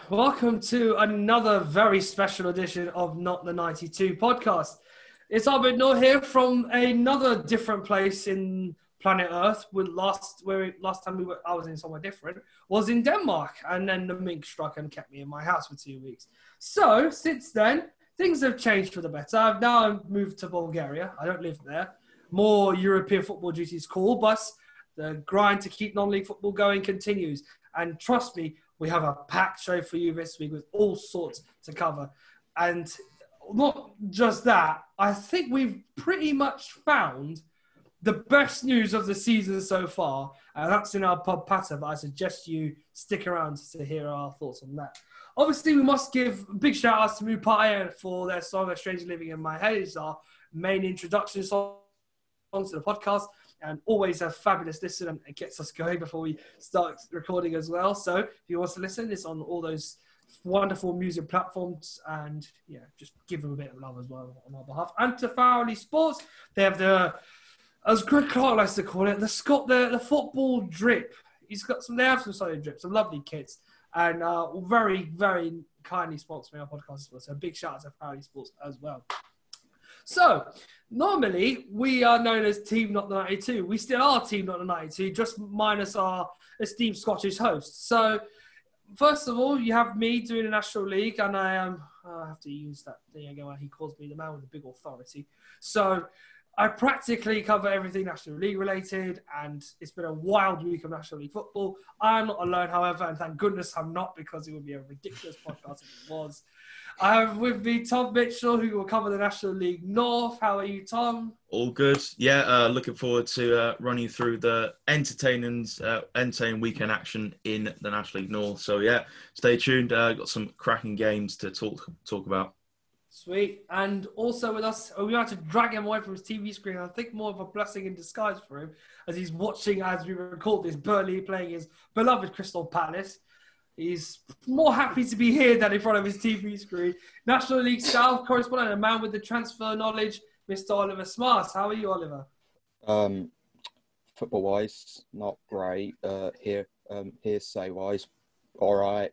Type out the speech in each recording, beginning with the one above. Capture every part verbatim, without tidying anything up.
everyone. Welcome to another very special edition of Not the ninety-two podcast. It's Albert Nor here from another different place in planet Earth. When last, where last time we were, I was in somewhere different, was in Denmark, and then the mink struck and kept me in my house for two weeks. So since then, things have changed for the better. I've now moved to Bulgaria. I don't live there. More European football duties call, but the grind to keep non-league football going continues. And trust me, we have a packed show for you this week with all sorts to cover. And not just that, I think we've pretty much found the best news of the season so far. And that's in our pod patter, but I suggest you stick around to hear our thoughts on that. Obviously, we must give big shout-outs to Mupaya for their song, A Stranger Living in My Head. It's our main introduction song to the podcast. And always a fabulous listen, and it gets us going before we start recording as well. So if you want to listen, it's on all those wonderful music platforms, and yeah, just give them a bit of love as well on our behalf. And to Farrelly Sports, they have the, as Greg Clark likes to call it, the Scott the, the football drip. He's got some. They have some solid drips, some lovely kits, and uh, very very kindly sponsoring our podcast as well. So a big shout out to Farrelly Sports as well. So, normally, we are known as Team Not the ninety-two. We still are Team Not the ninety-two, just minus our esteemed Scottish host. So, first of all, you have me doing the National League, and I am, um, I have to use that thing again where he calls me the man with the big authority. So, I practically cover everything National League related, and it's been a wild week of National League football. I am not alone, however, and thank goodness I'm not, because it would be a ridiculous podcast if it was. I have with me Tom Mitchell, who will cover the National League North. How are you, Tom? All good. Yeah, uh, looking forward to uh, running through the entertaining, uh, entertaining weekend action in the National League North. So yeah, stay tuned. Uh, got some cracking games to talk talk about. Sweet. And also with us, we had to drag him away from his T V screen. I think more of a blessing in disguise for him, as he's watching, as we record this, Burnley playing his beloved Crystal Palace. He's more happy to be here than in front of his T V screen. National League South correspondent, a man with the transfer knowledge, Mister Oliver Smars. How are you, Oliver? Um, football-wise, not great. Uh, here, um, hearsay-wise, all right.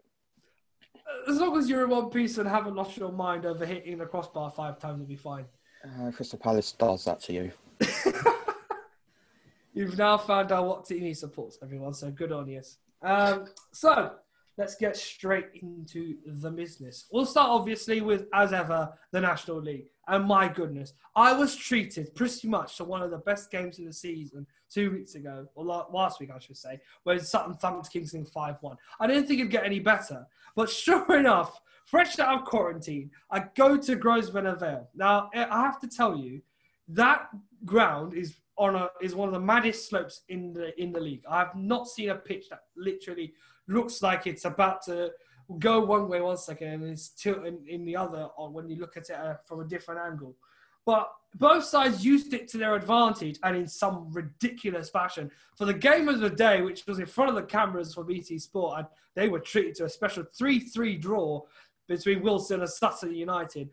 As long as you're in one piece and haven't lost your mind over hitting the crossbar five times, it'll be fine. Uh, Crystal Palace does that to you. You've now found out what team he supports, everyone, so good on you. Um, so, let's get straight into the business. We'll start, obviously, with, as ever, the National League. And my goodness, I was treated pretty much to one of the best games of the season two weeks ago, or last week, I should say, when Sutton thumped Kingsley five one. I didn't think it'd get any better. But sure enough, fresh out of quarantine, I go to Grosvenor Vale. Now, I have to tell you, that ground is on a, is one of the maddest slopes in the in the league. I have not seen a pitch that literally looks like it's about to go one way one second and it's tilting in the other, or when you look at it uh, from a different angle. But both sides used it to their advantage, and in some ridiculous fashion. For the game of the day, which was in front of the cameras for B T Sport, and they were treated to a special three three draw between Walsall and Sutton United.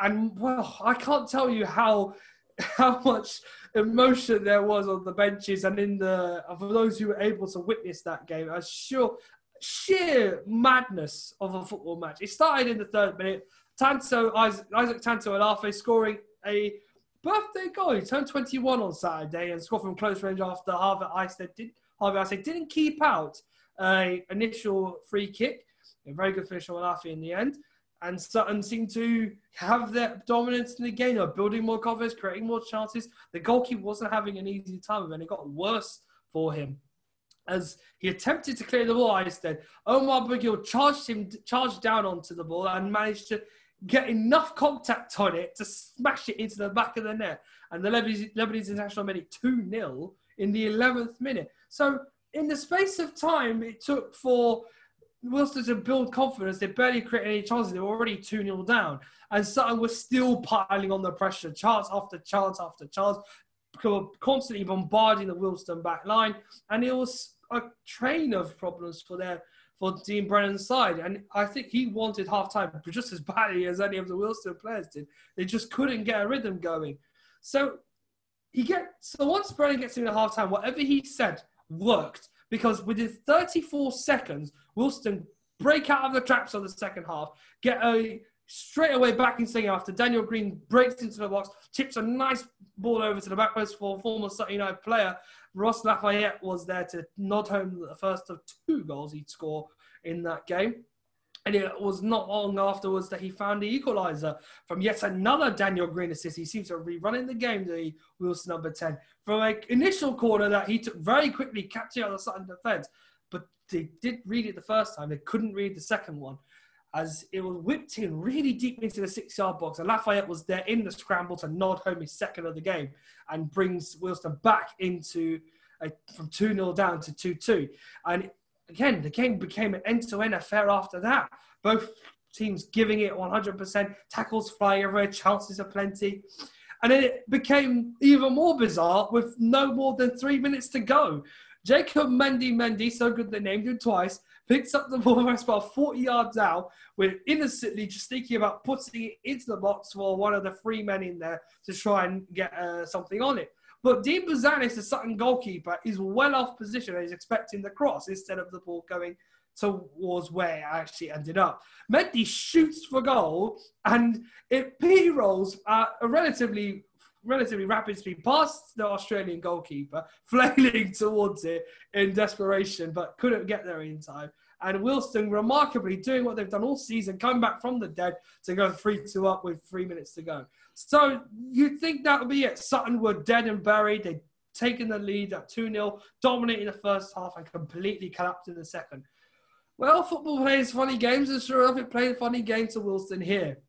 And, well, I can't tell you how how much emotion there was on the benches and in the, for those who were able to witness that game. I'm sure... sheer madness of a football match. It started in the third minute. Tanto Isaac, Isaac Tanto Alafe scoring a birthday goal. He turned twenty-one on Saturday and scored from close range after Harvey Eisted did Harvey Eisted didn't keep out a initial free kick. A very good finish on Alafe in the end. And Sutton seemed to have their dominance in the game. They were building more covers, creating more chances. The goalkeeper wasn't having an easy time of it, and it got worse for him. As he attempted to clear the ball, Eisted, Omar Bugiel charged him, charged down onto the ball and managed to get enough contact on it to smash it into the back of the net. And the Lebanese, Lebanese international made it two nil in the eleventh minute. So in the space of time it took for Wilson to build confidence, they barely created any chances. They were already two nil down. And Sutton was still piling on the pressure, chance after chance after chance, constantly bombarding the Wilston back line, and it was a train of problems for their for Dean Brennan's side, and I think he wanted half time just as badly as any of the Wilston players did. They just couldn't get a rhythm going. So he get so once Brennan gets in at half time, whatever he said worked, because within thirty-four seconds Wilston break out of the traps on the second half, get a straight away back in singing after Daniel Green breaks into the box, chips a nice ball over to the back post for former Sutton United player. Ross Lafayette was there to nod home the first of two goals he'd score in that game. And it was not long afterwards that he found the equaliser from yet another Daniel Green assist. He seems to be running the game, the Wilson number ten. From an initial corner that he took very quickly, catching out the Sutton defence. But they did read it the first time. They couldn't read the second one, as it was whipped in really deep into the six-yard box, and Lafayette was there in the scramble to nod home his second of the game and brings Wilson back into a, from two nil down to two two. And again, the game became an end-to-end affair after that. Both teams giving it one hundred percent, tackles flying everywhere, chances aplenty. And then it became even more bizarre with no more than three minutes to go. Jacob Mendy, Mendy, so good they named him twice, picks up the ball from about forty yards out, with innocently just thinking about putting it into the box for one of the three men in there to try and get uh, something on it. But Dean Buzanis, the Sutton goalkeeper, is well off position and is expecting the cross instead of the ball going towards where it actually ended up. Mendy shoots for goal and it p-rolls at a relatively... relatively rapid speed past the Australian goalkeeper, flailing towards it in desperation, but couldn't get there in time. And Wilston, remarkably doing what they've done all season, come back from the dead to go three two up with three minutes to go. So you'd think that would be it. Sutton were dead and buried. They'd taken the lead at two nil, dominating the first half and completely collapsed in the second. Well, football plays funny games, and sure enough, it played funny games to Wilston here.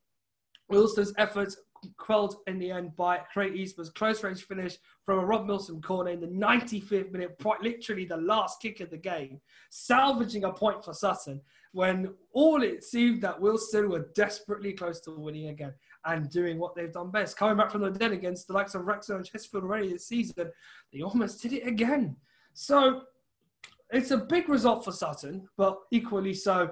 Wilston's efforts quelled in the end by Craig Eastman's close-range finish from a Rob Milson corner in the ninety-fifth minute, literally the last kick of the game, salvaging a point for Sutton when all it seemed that Wilson were desperately close to winning again and doing what they've done best. Coming back from the dead against the likes of Wrexham and Chesterfield already this season, they almost did it again. So it's a big result for Sutton, but equally so,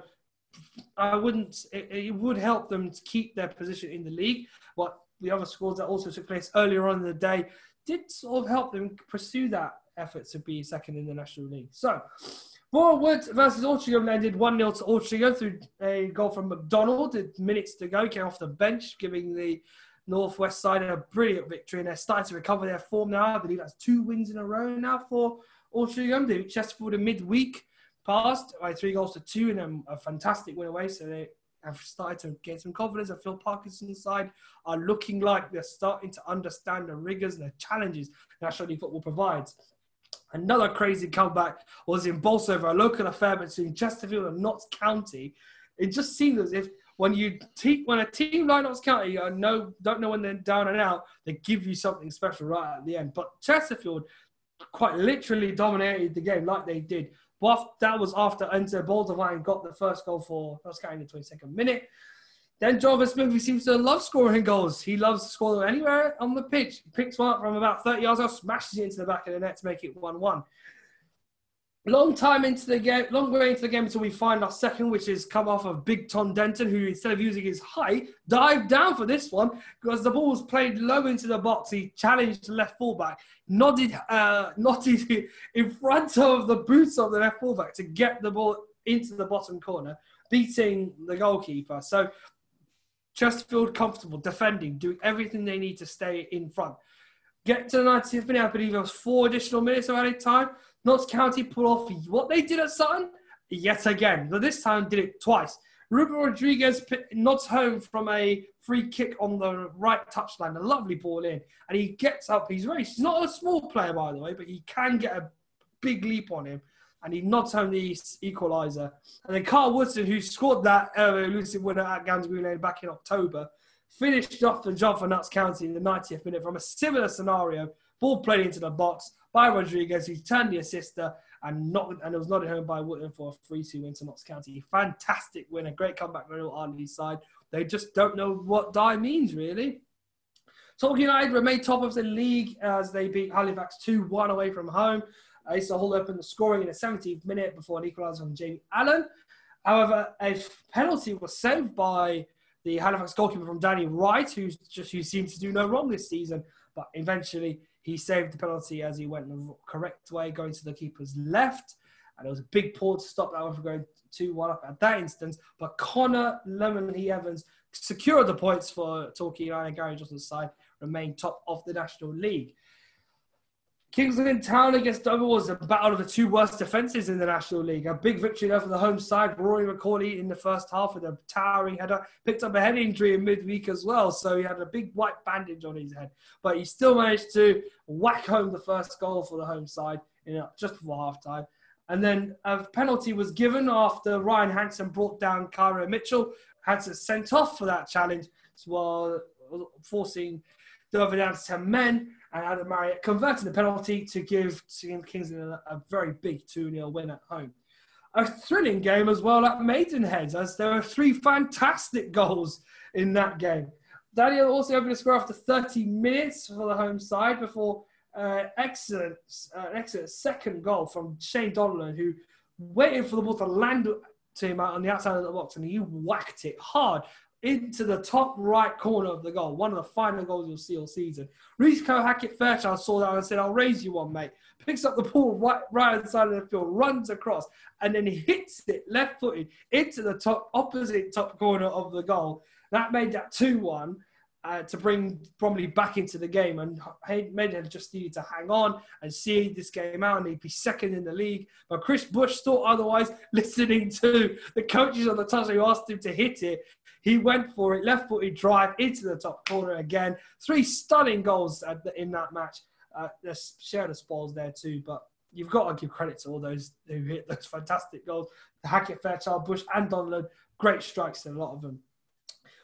I wouldn't, it, it would help them to keep their position in the league. But the other scores that also took place earlier on in the day did sort of help them pursue that effort to be second in the National League. So, Royal Wood versus Altrincham ended one nil to Altrincham through a goal from McDonald. Minutes to go, came off the bench, giving the Northwest side a brilliant victory. And they're starting to recover their form now. I believe that's two wins in a row now for Altrincham. They beat Chesterfield in midweek, passed by three goals to two and a fantastic win away, so they have started to get some confidence. And Phil Parkinson's side are looking like they're starting to understand the rigours and the challenges National League football provides. Another crazy comeback was in Bolsover, a local affair between Chesterfield and Notts County. It just seemed as if when you te- when a team like Notts County you know, don't know when they're down and out, they give you something special right at the end. But Chesterfield quite literally dominated the game like they did. Well, that was after Enzo Baldovine got the first goal for Notts County in the twenty-second minute. Then Jonathan Smith, who seems to love scoring goals. He loves to score them anywhere on the pitch. He picks one up from about thirty yards out, smashes it into the back of the net to make it one one. Long time into the game, long way into the game until we find our second, which is come off of Big Tom Denton, who instead of using his height, dived down for this one because the ball was played low into the box. He challenged the left fullback, nodded, uh, nodded in front of the boots of the left fullback to get the ball into the bottom corner, beating the goalkeeper. So Chesterfield comfortable, defending, doing everything they need to stay in front. Get to the ninetieth minute, I believe it was four additional minutes of added time. Notts County pull off what they did at Sutton yet again, but this time did it twice. Ruben Rodriguez nods home from a free kick on the right touchline, a lovely ball in, and he gets up, he's raced. He's not a small player, by the way, but he can get a big leap on him, and he nods home the equaliser. And then Carl Woodson, who scored that uh, elusive winner at Gainsbury Lane back in October, finished off the job for Notts County in the ninetieth minute from a similar scenario. Ball played into the box by Rodriguez, who turned the assister, and not and it was nodded home by Woodland for a three two win to Notts County. Fantastic win, a great comeback for the Arden's side. They just don't know what die means, really. Torquay United remain top of the league as they beat Halifax two one away from home. Asa Hall opened the scoring in the seventeenth minute before an equaliser from Jamie Allen. However, a penalty was saved by the Halifax goalkeeper from Danny Wright, who's just, who seems to do no wrong this season, but eventually he saved the penalty as he went the correct way, going to the keeper's left. And it was a big port to stop that one from going two one up at that instance. But Connor Lemon He Evans secured the points for Torquay United. Gary Johnson's side remained top of the National League. Kingsland Town against Dover was a battle of the two worst defences in the National League. A big victory there for the home side. Rory McCauley in the first half with a towering header. Picked up a head injury in midweek as well, so he had a big white bandage on his head. But he still managed to whack home the first goal for the home side in just before half-time. And then a penalty was given after Ryan Hansen brought down Kyra Mitchell. Hansen sent off for that challenge while forcing Dover down to ten men. And Adam Marriott converted the penalty to give Kingsley a, a very big two nil win at home. A thrilling game as well at Maidenhead, as there were three fantastic goals in that game. Daniel also opened a score after thirty minutes for the home side before uh, excellent, uh, an excellent second goal from Shane Donlan, who waited for the ball to land to him out on the outside of the box, and he whacked it hard into the top right corner of the goal. One of the final goals you'll see all season. Reece Coe-Hackett Fairchild saw that and said, "I'll raise you one, mate." Picks up the ball right, right on the side of the field, runs across, and then he hits it left-footed into the top opposite top corner of the goal. That made that two one uh, to bring Bromley back into the game, and Maidenhead just needed to hang on and see this game out, and he'd be second in the league. But Chris Bush thought otherwise, listening to the coaches on the touchline who asked him to hit it. He went for it, left-footed drive into the top corner again. Three stunning goals in that match. Uh, they shared the spoils there too, but you've got to give credit to all those who hit those fantastic goals. Hackett, Fairchild, Bush and Donlan, great strikes in a lot of them.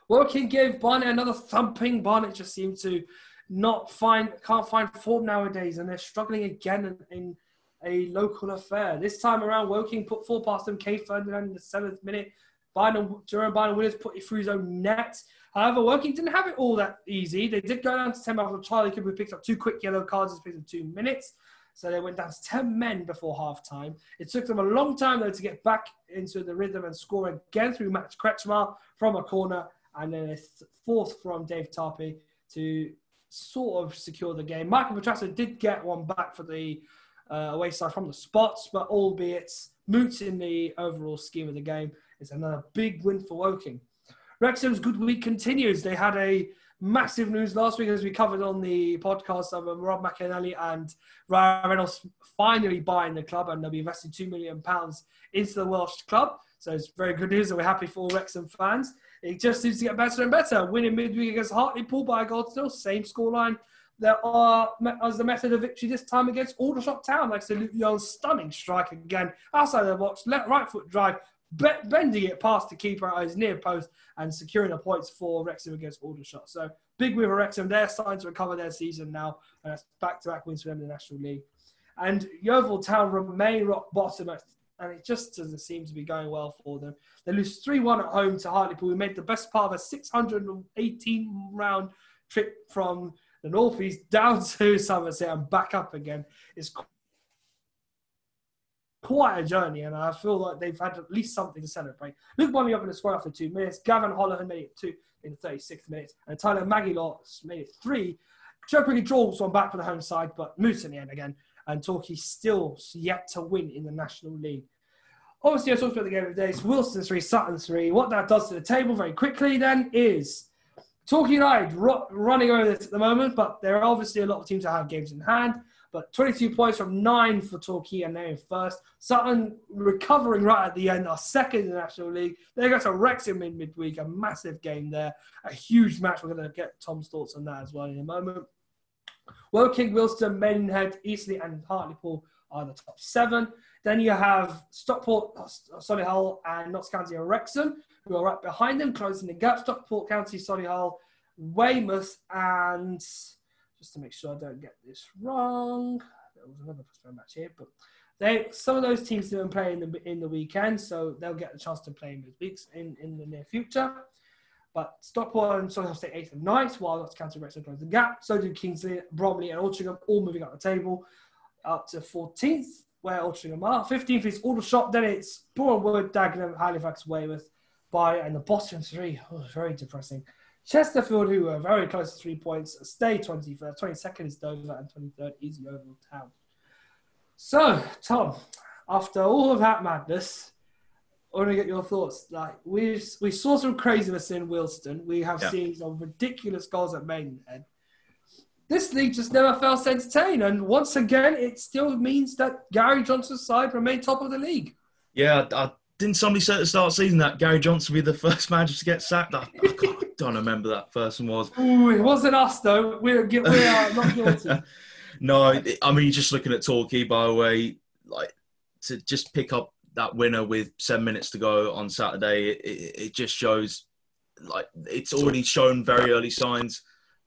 Woking gave Barnett another thumping. Barnett just seemed to not find, can't find form nowadays, and they're struggling again in, in a local affair. This time around, Woking put four past them. Kay Ferdinand in the seventh minute. Bynum, Jerome Bynum Williams put it through his own net. However, Woking didn't have it all that easy. They did go down to ten after Charlie Cooper picked up two quick yellow cards in the space of two minutes. So they went down to ten men before half-time. It took them a long time, though, to get back into the rhythm and score again through Max Kretschmar from a corner. And then a fourth from Dave Tarpey to sort of secure the game. Michael Petrasa did get one back for the uh, away side from the spots, but albeit moot in the overall scheme of the game. It's another big win for Woking. Wrexham's good week continues. They had a massive news last week, as we covered on the podcast, of Rob McAnally and Ryan Reynolds finally buying the club, and they'll be investing two million pounds into the Welsh club. So it's very good news, and we're happy for all Wrexham fans. It just seems to get better and better. Winning midweek against Hartlepool by a goal still, same scoreline. There are, as the method of victory this time against Aldershot Town, like Luke Young's stunning strike again, outside of the box, left, right foot drive, bending it past the keeper at his near post and securing the points for Wrexham against Aldershot. So big win for Wrexham. They're starting to recover their season now, and that's back-to-back wins for them in the National League. And Yeovil Town remain rock bottom, and it just doesn't seem to be going well for them. They lose three one at home to Hartlepool, who made the best part of a six hundred eighteen round trip from the North East down to Somerset and back up again. It's quite a journey, and I feel like they've had at least something to celebrate. Luke Bonney up in the square after two minutes. Gavin Holohan made it two in the thirty-sixth minute, and Tyler Magilor made it three. Joe Prigley draws one back for the home side, but moot in the end again. And Torquay still yet to win in the National League. Obviously, I talked about the game of the day. It's Wilson three, Sutton three. What that does to the table very quickly then is Torquay United ro- running over this at the moment, but there are obviously a lot of teams that have games in hand. But twenty-two points from nine for Torquay, and they're in first. Sutton recovering right at the end, are second in the National League. They go to Wrexham in midweek, a massive game there. A huge match. We're going to get Tom's thoughts on that as well in a moment. Woking, Wilston, Maidenhead, Eastleigh and Hartlepool are the top seven. Then you have Stockport, Solihull and Notts County and Wrexham, who are right behind them, closing the gap. Stockport County, Solihull, Weymouth and... just to make sure I don't get this wrong. There was another first-round match here, but they some of those teams didn't play in the in the weekend, so they'll get the chance to play in the weeks in, in the near future. But Stockport and Solihull stay eighth and ninth, while Notts County and Wrexham close the gap. So do Kingsley, Bromley, and Altrincham, all moving up the table up to fourteenth, where Altrincham are. fifteenth is Aldershot. Then it's Bournemouth, Dagenham, Halifax, Weymouth, Bye, and the bottom three. Oh, very depressing. Chesterfield, who were very close to three points, stay twenty-first. twenty-second is Dover, and twenty-third is Yeovil Town. So, Tom, after all of that madness, I want to get your thoughts. Like we we saw some craziness in Wilston. We have yeah. seen some ridiculous goals at Maidenhead. This league just never felt to entertain, and once again, it still means that Gary Johnson's side remain top of the league. Yeah, I, didn't somebody say at the start of the season that Gary Johnson would be the first manager to get sacked? I, I, I don't remember that person was. Ooh, it wasn't us though. We're we are not guilty. No, I mean just looking at Torquay, by the way, like to just pick up that winner with seven minutes to go on Saturday, it, it just shows, like, it's already shown very early signs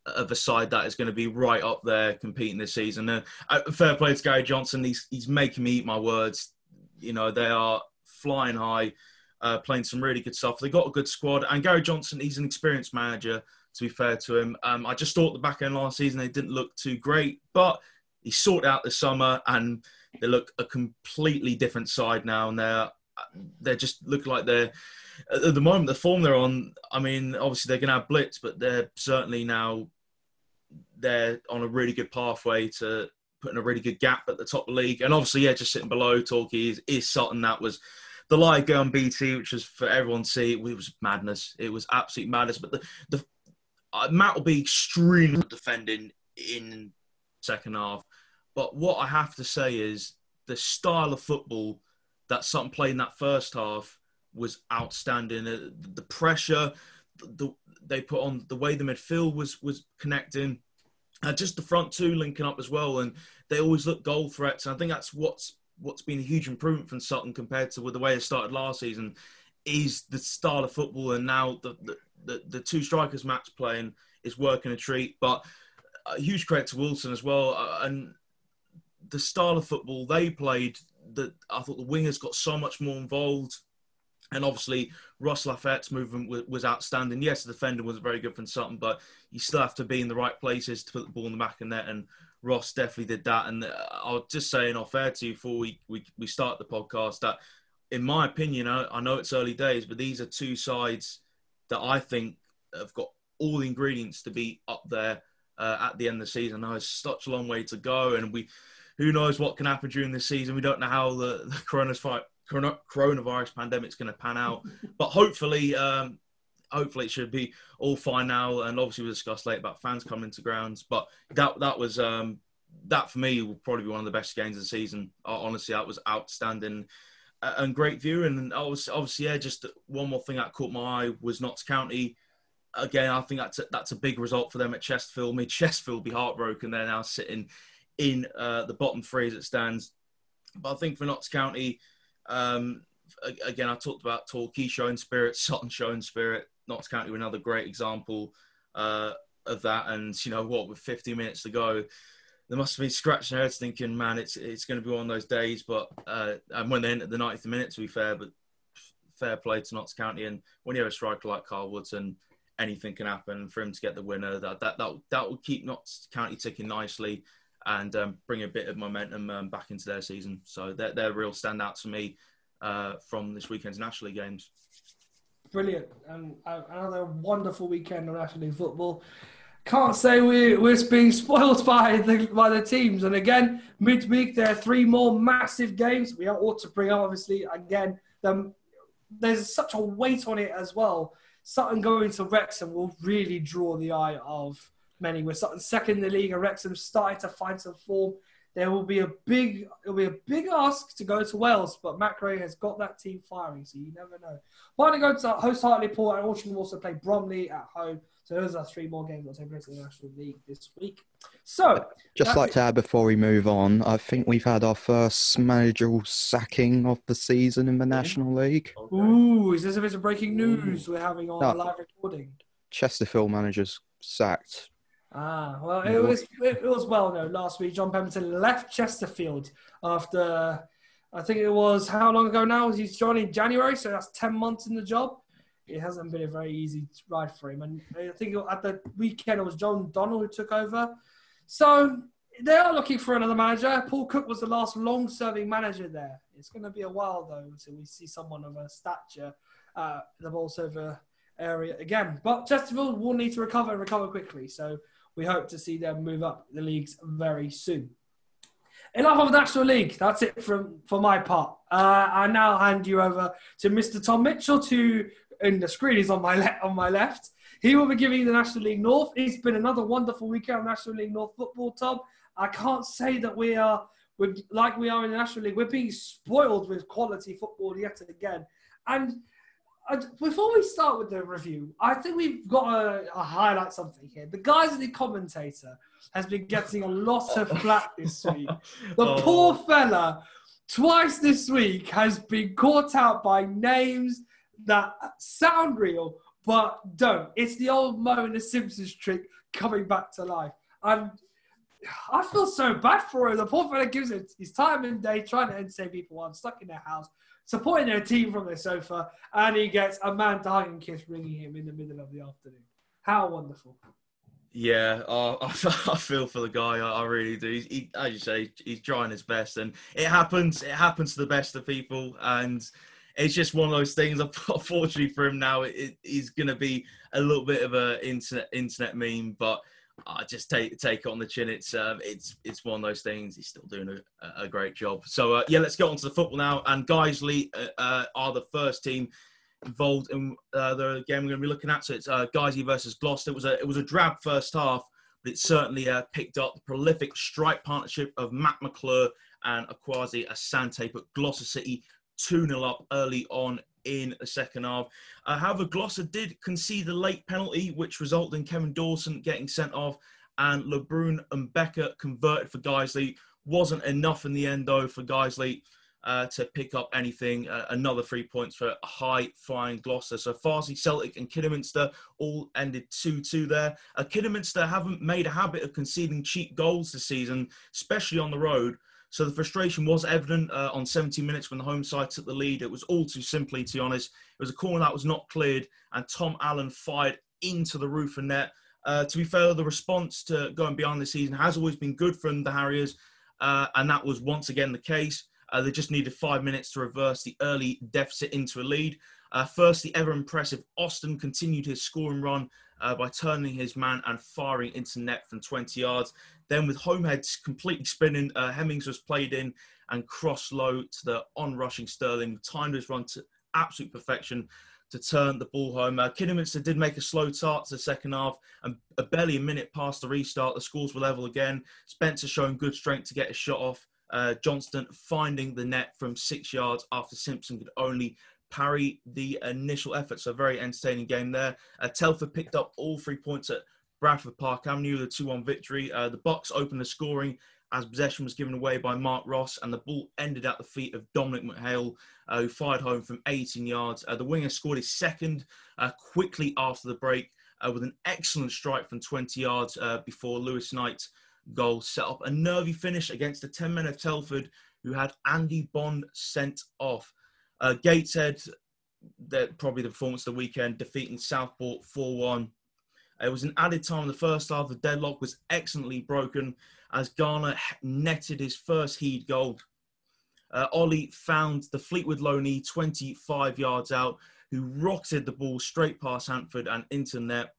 of a side that is going to be right up there competing this season. And fair play to Gary Johnson. He's, he's making me eat my words. You know, they are flying high, uh, playing some really good stuff. They've got a good squad. And Gary Johnson, he's an experienced manager, to be fair to him. Um, I just thought the back end last season, they didn't look too great, but he sorted out the summer and they look a completely different side now, and they're they just look like they're at the moment the form they're on. I mean, obviously they're going to have blips, but they're certainly now they're on a really good pathway to putting a really good gap at the top of the league. And obviously, yeah, just sitting below Torquay is, is Sutton. That was the live go on B T, which was for everyone to see. It was madness. It was absolute madness. But the the uh, Matt will be extremely defending in second half. But what I have to say is the style of football that Sutton played in that first half was outstanding. The pressure the, they put on, the way the midfield was was connecting, and just the front two linking up as well. And they always look goal threats. And I think that's what's what's been a huge improvement from Sutton compared to the way it started last season is the style of football. And now the the, the, the two strikers Matt's playing is working a treat. But a huge credit to Wilson as well. And the style of football they played, that I thought the wingers got so much more involved, and obviously Ross Lafayette's movement was, was outstanding. Yes, the defender was very good from Sutton, but you still have to be in the right places to put the ball in the back of net, and Ross definitely did that. And I was just saying off air to you before we, we, we start the podcast that, in my opinion, I, I know it's early days, but these are two sides that I think have got all the ingredients to be up there uh, at the end of the season. I know it's such a long way to go, and we... who knows what can happen during this season? We don't know how the, the coronavirus, coronavirus pandemic is going to pan out. But hopefully, um, hopefully it should be all fine now. And obviously, we'll discuss later about fans coming to grounds. But that that was um, that for me will probably be one of the best games of the season. Honestly, that was outstanding and great viewing. And obviously, obviously, yeah, just one more thing that caught my eye was Notts County. Again, I think that's a, that's a big result for them at Chesterfield. I mean, Chesterfield will be heartbroken. They're now sitting in uh, the bottom three as it stands. But I think for Notts County, um, again, I talked about Torquay showing spirit, Sutton showing spirit. Notts County were another great example uh, of that. And, you know, what, with fifty minutes to go, they must be scratching their heads thinking, man, it's it's going to be one of those days. But uh, and when they entered the ninetieth minute, to be fair, but fair play to Notts County. And when you have a striker like Carl Woodson, anything can happen. For him to get the winner, that that that that will keep Notts County ticking nicely and um, bring a bit of momentum um, back into their season. So they're, they're real standouts for me uh, from this weekend's National League games. Brilliant. And um, another wonderful weekend of National League football. Can't say we, we're being spoiled by the, by the teams. And again, midweek, there are three more massive games. We ought to bring up, obviously, again, them, there's such a weight on it as well. Sutton going to Wrexham will really draw the eye of many. We're Sutton second in the league, and Wrexham started to find some form. There will be a big, it'll be a big ask to go to Wales, but Matt Gray has got that team firing, so you never know. Might go to host Hartlepool, and Altrincham also play Bromley at home. So those are three more games that take place in the National League this week. So, just like to add before we move on, I think we've had our first managerial sacking of the season in the National League. Okay. Ooh, is this a bit of breaking news we're having on no, the live recording? Chesterfield manager's sacked. Ah, well, it was it was well known last week. John Pemberton left Chesterfield after, I think it was, how long ago now? He's joined in January, so that's ten months in the job. It hasn't been a very easy ride for him. And I think at the weekend, it was John Donnell who took over. So they are looking for another manager. Paul Cook was the last long-serving manager there. It's going to be a while, though, until we see someone of a stature at the Bolsover area again. But Chesterfield will need to recover and recover quickly. So we hope to see them move up the leagues very soon. Enough of the National League. That's it from for my part. Uh, I now hand you over to Mister Tom Mitchell. To and the screen is on my le- on my left. He will be giving you the National League North. It's been another wonderful weekend of National League North football, Tom. I can't say that we are we're, like we are in the National League. We're being spoiled with quality football yet again. And uh, before we start with the review, I think we've got to uh, highlight something here. The guys at the commentator has been getting a lot of flack this week. The oh. poor fella, twice this week, has been caught out by names that sound real, but don't. It's the old Mo and the Simpsons trick coming back to life. And I feel so bad for him. The poor fella gives it his time and day trying to entertain people while I'm stuck in their house, supporting their team from their sofa, and he gets a man to hug and kiss ringing him in the middle of the afternoon. How wonderful. Yeah, I, I feel for the guy. I really do. He, he, as you say, he's trying his best, and it happens. It happens to the best of people, and it's just one of those things. Unfortunately for him now, it, he's going to be a little bit of an internet internet meme. But I uh, just take take it on the chin. It's uh, it's it's one of those things. He's still doing a, a great job. So uh, yeah, let's get on to the football now. And Guiseley uh, uh, are the first team involved in uh, the game we're going to be looking at. So it's uh, Guiseley versus Gloucester. It was a it was a drab first half, but it certainly uh, picked up. The prolific strike partnership of Matt McClure and Akwazi Asante put Gloucester City two nil up early on in the second half. Uh, however, Gloucester did concede a late penalty, which resulted in Kevin Dawson getting sent off, and LeBrun and Becker converted for Guiseley. Wasn't enough in the end, though, for Guiseley uh, to pick up anything. Uh, another three points for a high-flying Gloucester. So Farsley, Celtic and Kidderminster all ended two two there. Uh, Kidderminster haven't made a habit of conceding cheap goals this season, especially on the road. So the frustration was evident uh, on seventy minutes when the home side took the lead. It was all too simply, to be honest. It was a corner that was not cleared, and Tom Allen fired into the roof and net. Uh, to be fair, the response to going beyond this season has always been good from the Harriers, uh, and that was once again the case. Uh, they just needed five minutes to reverse the early deficit into a lead. Uh, first, the ever-impressive Austin continued his scoring run uh, by turning his man and firing into net from twenty yards. Then with Homehead's completely spinning, uh, Hemmings was played in and crossed low to the on-rushing Sterling. Timed his run to absolute perfection to turn the ball home. Uh, Kidderminster did make a slow start to the second half, and a barely a minute past the restart, the scores were level again. Spencer showing good strength to get a shot off. Uh, Johnston finding the net from six yards after Simpson could only parry the initial effort. So a very entertaining game there. Uh, Telford picked up all three points at Bradford Park Avenue with a two one victory. Uh, the Bucks opened the scoring as possession was given away by Mark Ross, and the ball ended at the feet of Dominic McHale, uh, who fired home from eighteen yards. Uh, the winger scored his second uh, quickly after the break uh, with an excellent strike from twenty yards uh, before Lewis Knight's goal set up a nervy finish against the ten men of Telford, who had Andy Bond sent off. Uh, Gateshead, probably the performance of the weekend, defeating Southport four one. It was an added time in the first half. The deadlock was excellently broken as Garner netted his first Heed goal. Uh, Ollie found the Fleetwood loanee twenty-five yards out, who rocketed the ball straight past Hanford and into net.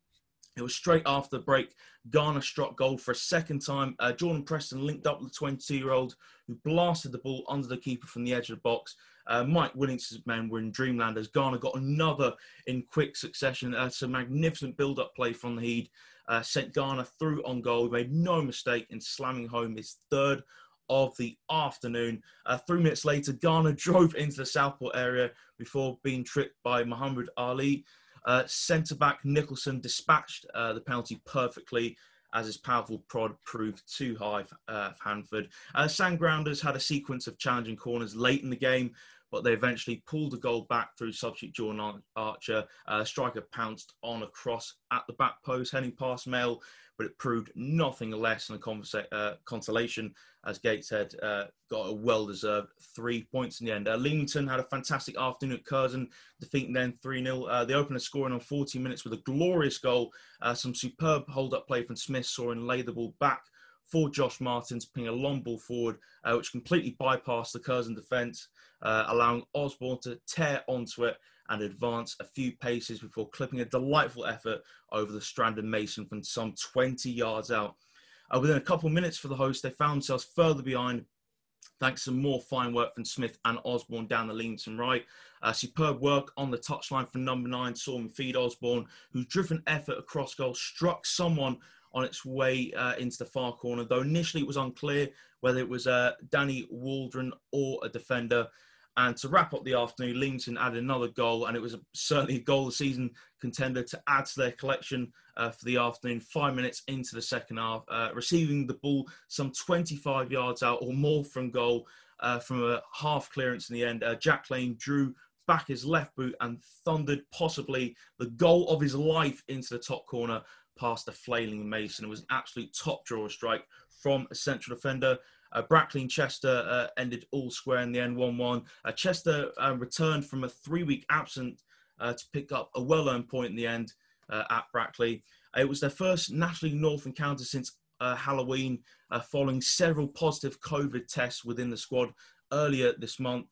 It was straight after the break. Garner struck gold for a second time. Uh, Jordan Preston linked up with the twenty-two-year-old, who blasted the ball under the keeper from the edge of the box. Uh, Mike Willingson's men were in dreamland as Garner got another in quick succession. Uh, some magnificent build-up play from the Heed uh, sent Garner through on goal. He made no mistake in slamming home his third of the afternoon. Uh, three minutes later, Garner drove into the Southport area before being tripped by Muhammad Ali. Uh, centre-back Nicholson dispatched uh, the penalty perfectly as his powerful prod proved too high for, uh, for Hanford. Uh, Sandgrounders had a sequence of challenging corners late in the game, but they eventually pulled the goal back through substitute Jordan Archer. Uh, striker pounced on a cross at the back post, heading past Mail, but it proved nothing less than a conversa- uh, consolation as Gateshead uh, got a well-deserved three points in the end. Uh, Leamington had a fantastic afternoon at Curzon, defeating them three nil. Uh, the opener scoring on forty minutes with a glorious goal. Uh, some superb hold-up play from Smith saw him lay the ball back for Josh Martins, ping a long ball forward, uh, which completely bypassed the Curzon defence, uh, allowing Osborne to tear onto it and advance a few paces before clipping a delightful effort over the stranded Mason from some twenty yards out. Uh, within a couple of minutes for the host, they found themselves further behind thanks to some more fine work from Smith and Osborne down the Leamington right. Uh, superb work on the touchline from number nine saw him feed Osborne, who's driven effort across goal, struck someone on its way uh, into the far corner, though initially it was unclear whether it was uh, Danny Waldron or a defender. And to wrap up the afternoon, Leamington added another goal, and it was certainly a goal of the season contender to add to their collection uh, for the afternoon, five minutes into the second half, uh, receiving the ball some twenty-five yards out or more from goal uh, from a half clearance in the end. Uh, Jack Lane drew back his left boot and thundered possibly the goal of his life into the top corner past the flailing Mason. It was an absolute top drawer strike from a central defender. Uh, Brackley and Chester uh, ended all square in the end, one one. Uh, Chester uh, returned from a three-week absence uh, to pick up a well-earned point in the end uh, at Brackley. Uh, it was their first National League North encounter since uh, Halloween, uh, following several positive COVID tests within the squad earlier this month.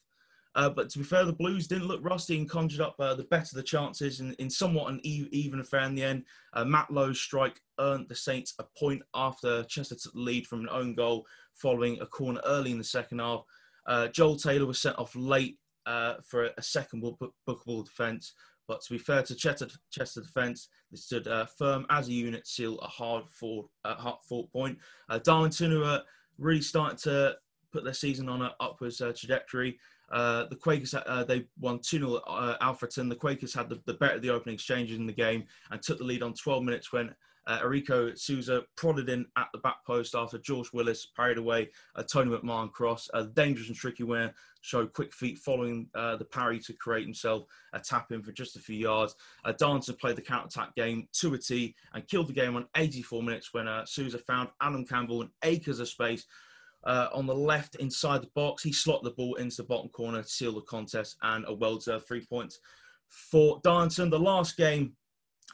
Uh, but to be fair, the Blues didn't look rusty and conjured up uh, the better the chances in, in somewhat an e even affair in the end. Uh, Matt Lowe's strike earned the Saints a point after Chester took the lead from an own goal following a corner early in the second half. Uh, Joel Taylor was sent off late uh, for a second bookable defence. But to be fair to Chester, Chester defence, they stood uh, firm as a unit, seal a hard-fought uh, hard point. Uh, Darlington, who are really starting to put their season on an upwards uh, trajectory. Uh, the Quakers, uh, they won two nil at uh, Alfreton. The Quakers had the, the better of the opening exchanges in the game and took the lead on twelve minutes when uh, Eriko Souza prodded in at the back post after George Willis parried away a uh, Tony McMahon cross. Uh, the dangerous and tricky winner showed quick feet following uh, the parry to create himself a tap in for just a few yards. Uh, Darlington played the counter-attack game to a tee and killed the game on eighty-four minutes when uh, Souza found Adam Campbell in acres of space. Uh, on the left inside the box, he slotted the ball into the bottom corner to seal the contest and a well-deserved three points for Darlington. The last game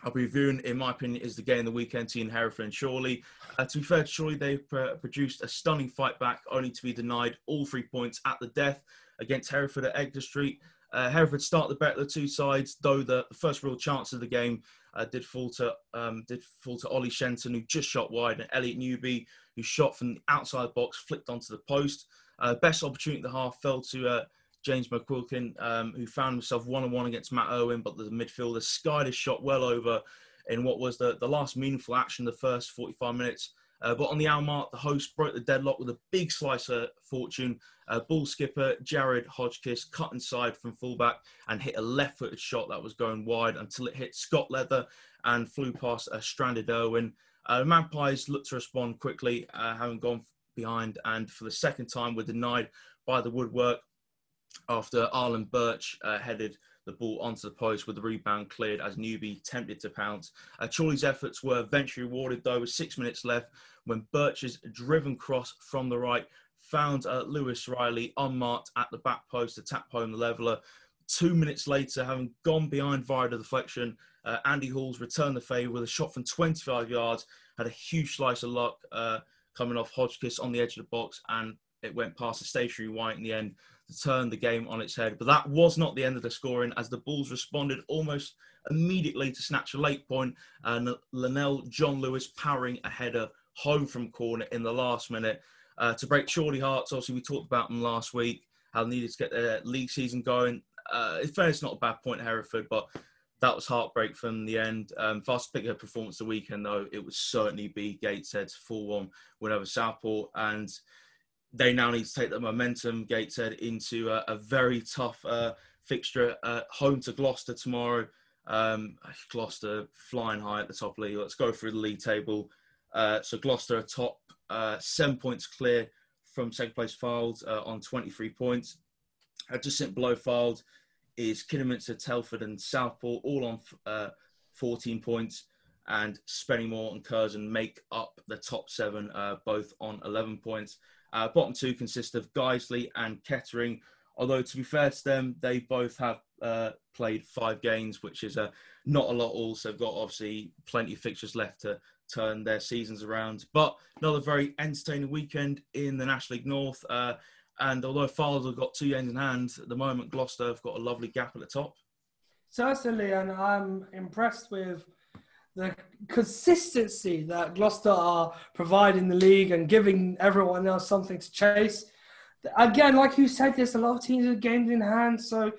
I'll be reviewing, in my opinion, is the game of the weekend between Hereford and Chorley. Uh, to be fair to Chorley, they pr produced a stunning fight back, only to be denied all three points at the death against Hereford at Edgar Street. Uh, Hereford start the better of the two sides, though the first real chance of the game uh, did fall to um, did fall to Ollie Shenton, who just shot wide, and Elliot Newby, who shot from the outside box, flicked onto the post. Uh, best opportunity at the half fell to uh, James McQuilkin, um, who found himself one-on-one against Matt Owen, but the midfielder skied his shot well over in what was the, the last meaningful action of the first forty-five minutes. Uh, but on the hour mark, the host broke the deadlock with a big slicer fortune. Uh, ball skipper Jared Hodgkiss cut inside from fullback and hit a left-footed shot that was going wide until it hit Scott Leather and flew past a stranded Irwin. Uh, the Magpies looked to respond quickly, uh, having gone behind, and for the second time were denied by the woodwork after Arlen Birch uh, headed the ball onto the post with the rebound cleared as Newby tempted to pounce. Uh, Chorley's efforts were eventually rewarded, though, with six minutes left when Birch's driven cross from the right found uh, Lewis Riley unmarked at the back post to tap home the leveller. Two minutes later, having gone behind via the deflection, uh, Andy Halls returned the favour with a shot from twenty-five yards, had a huge slice of luck uh, coming off Hodgkiss on the edge of the box, and it went past the stationary white in the end to turn the game on its head. But that was not the end of the scoring, as the Bulls responded almost immediately to snatch a late point, and Linnell John Lewis powering a header home from corner in the last minute uh, to break Chorley hearts. Obviously, we talked about them last week, how they needed to get their league season going. Uh, in fairness, not a bad point at Hereford, but that was heartbreak from the end. Um, if I was to pick her performance the weekend, though, it would certainly be Gateshead's four one win over Southport, and they now need to take the momentum, Gateshead, into a, a very tough uh, fixture, uh, home to Gloucester tomorrow. Um, Gloucester flying high at the top of the league. Let's go through the league table. Uh, so Gloucester are top, uh, seven points clear from second place Fylde uh, on twenty-three points. Uh, just sitting below Fylde is Kidderminster, Telford and Southport, all on uh, fourteen points. And Spennymoor and Curzon make up the top seven, uh, both on eleven points. Uh, bottom two consist of Guiseley and Kettering, although to be fair to them, they both have uh, played five games, which is uh, not a lot all. So they've got obviously plenty of fixtures left to turn their seasons around. But another very entertaining weekend in the National League North. Uh, and although Fylde have got two games in hand, at the moment Gloucester have got a lovely gap at the top. Certainly, and I'm impressed with the consistency that Gloucester are providing the league and giving everyone else something to chase. again, like you said, there's a lot of teams with games in hand. So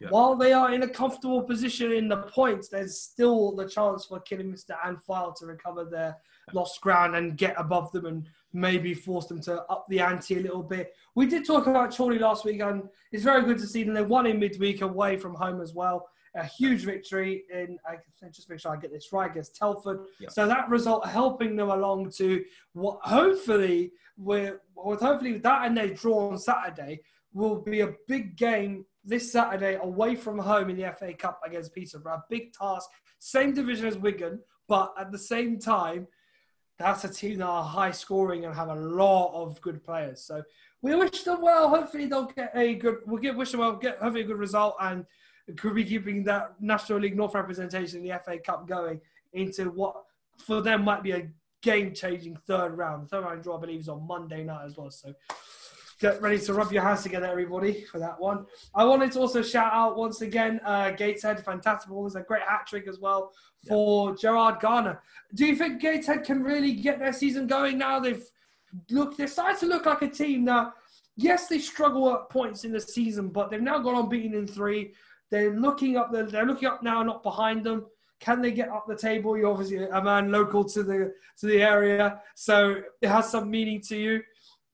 yeah. while they are in a comfortable position in the points, there's still the chance for Kidderminster and Fylde to recover their lost ground and get above them and maybe force them to up the ante a little bit. We did talk about Chorley last week, and it's very good to see them. They won in midweek away from home as well. A huge victory in, I can just make sure I get this right, against Telford. Yep. So that result helping them along to what hopefully, with hopefully that and they draw on Saturday, will be a big game this Saturday away from home in the F A Cup against Peterborough. Big task, same division as Wigan, but at the same time, that's a team that are high scoring and have a lot of good players. So we wish them well. Hopefully they'll get a good, we'll get, wish them well, get hopefully a good result, and could be keeping that National League North representation in the F A Cup going into what for them might be a game-changing third round. The third round draw, I believe, is on Monday night as well. So get ready to rub your hands together, everybody, for that one. I wanted to also shout out once again uh, Gateshead, fantastic performance, a great hat trick as well for yeah. Gerard Garner. Do you think Gateshead can really get their season going now? They've looked, they're starting to look like a team now. Yes, they struggle at points in the season, but they've now gone on beaten in three. They're looking up. They're, they're looking up now, not behind them. Can they get up the table? You're obviously a man local to the to the area, so it has some meaning to you.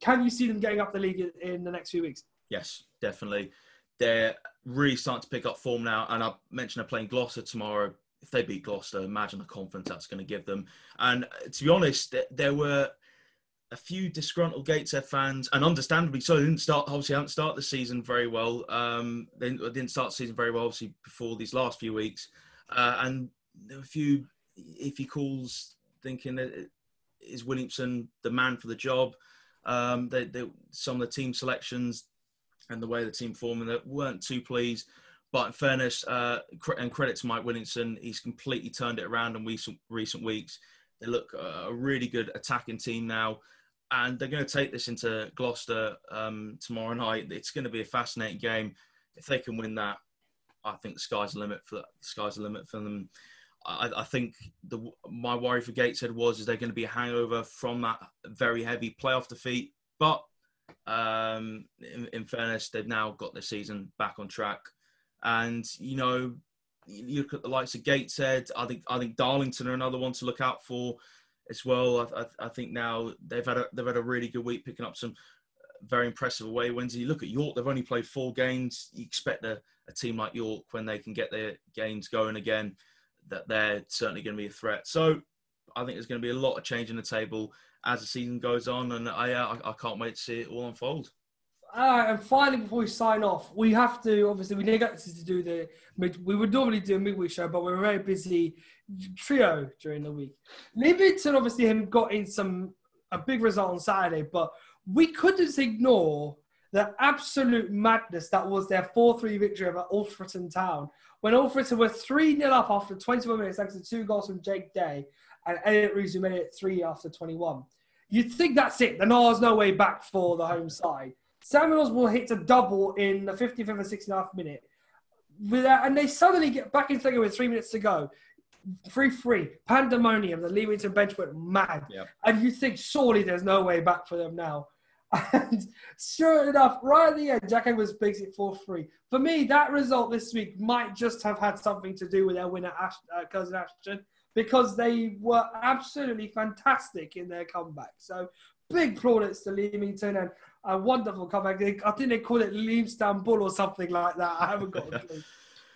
Can you see them getting up the league in, in the next few weeks? Yes, definitely. They're really starting to pick up form now, and I mentioned they're playing Gloucester tomorrow. If they beat Gloucester, imagine the confidence that's going to give them. And to be honest, there were a few disgruntled Gateshead fans, and understandably so. They didn't start, obviously, haven't started the season very well. Um, they didn't start the season very well, obviously, before these last few weeks. Uh, and there were a few iffy calls thinking that is Williamson the man for the job? Um, they, they, some of the team selections and the way the team forming that weren't too pleased. But in fairness, uh, and credit to Mike Williamson, he's completely turned it around in recent, recent weeks. They look uh, a really good attacking team now. And they're going to take this into Gloucester um, tomorrow night. It's going to be a fascinating game. If they can win that, I think the sky's the limit for the sky's the limit for them. I, I think the, my worry for Gateshead was is they're going to be a hangover from that very heavy playoff defeat. But um, in, in fairness, they've now got their season back on track. And you know, you look at the likes of Gateshead. I think I think Darlington are another one to look out for as well. I, I think now they've had a, they've had a really good week, picking up some very impressive away wins. You look at York; they've only played four games. You expect a, a team like York, when they can get their games going again, that they're certainly going to be a threat. So I think there's going to be a lot of change in the table as the season goes on, and I I, I can't wait to see it all unfold. All right, and finally, before we sign off, we have to, obviously, we neglected to do the, we would normally do a midweek show, but we're a very busy trio during the week. Livingston, obviously, have got in some, a big result on Saturday, but we couldn't ignore the absolute madness that was their four three victory over Alfreton Town, when Alfreton were three nil up after twenty-one minutes, thanks to two goals from Jake Day, and Elliot Reeves, who made it three after twenty-one. You'd think that's it. There's no way back for the home side. Samuels will hit a double in the fifty-fifth and sixty-ninth minute. And they suddenly get back into the game with three minutes to go. three three. Pandemonium. The Leamington bench went mad. Yep. And you think, surely there's no way back for them now. And sure enough, right at the end, Jack Edwards bigs it four three. For me, that result this week might just have had something to do with their winner, Ash, uh, Cousin Ashton, because they were absolutely fantastic in their comeback. So, big plaudits to Leamington, and a wonderful comeback. I think they call it Leamstambul or something like that. I haven't got a clue.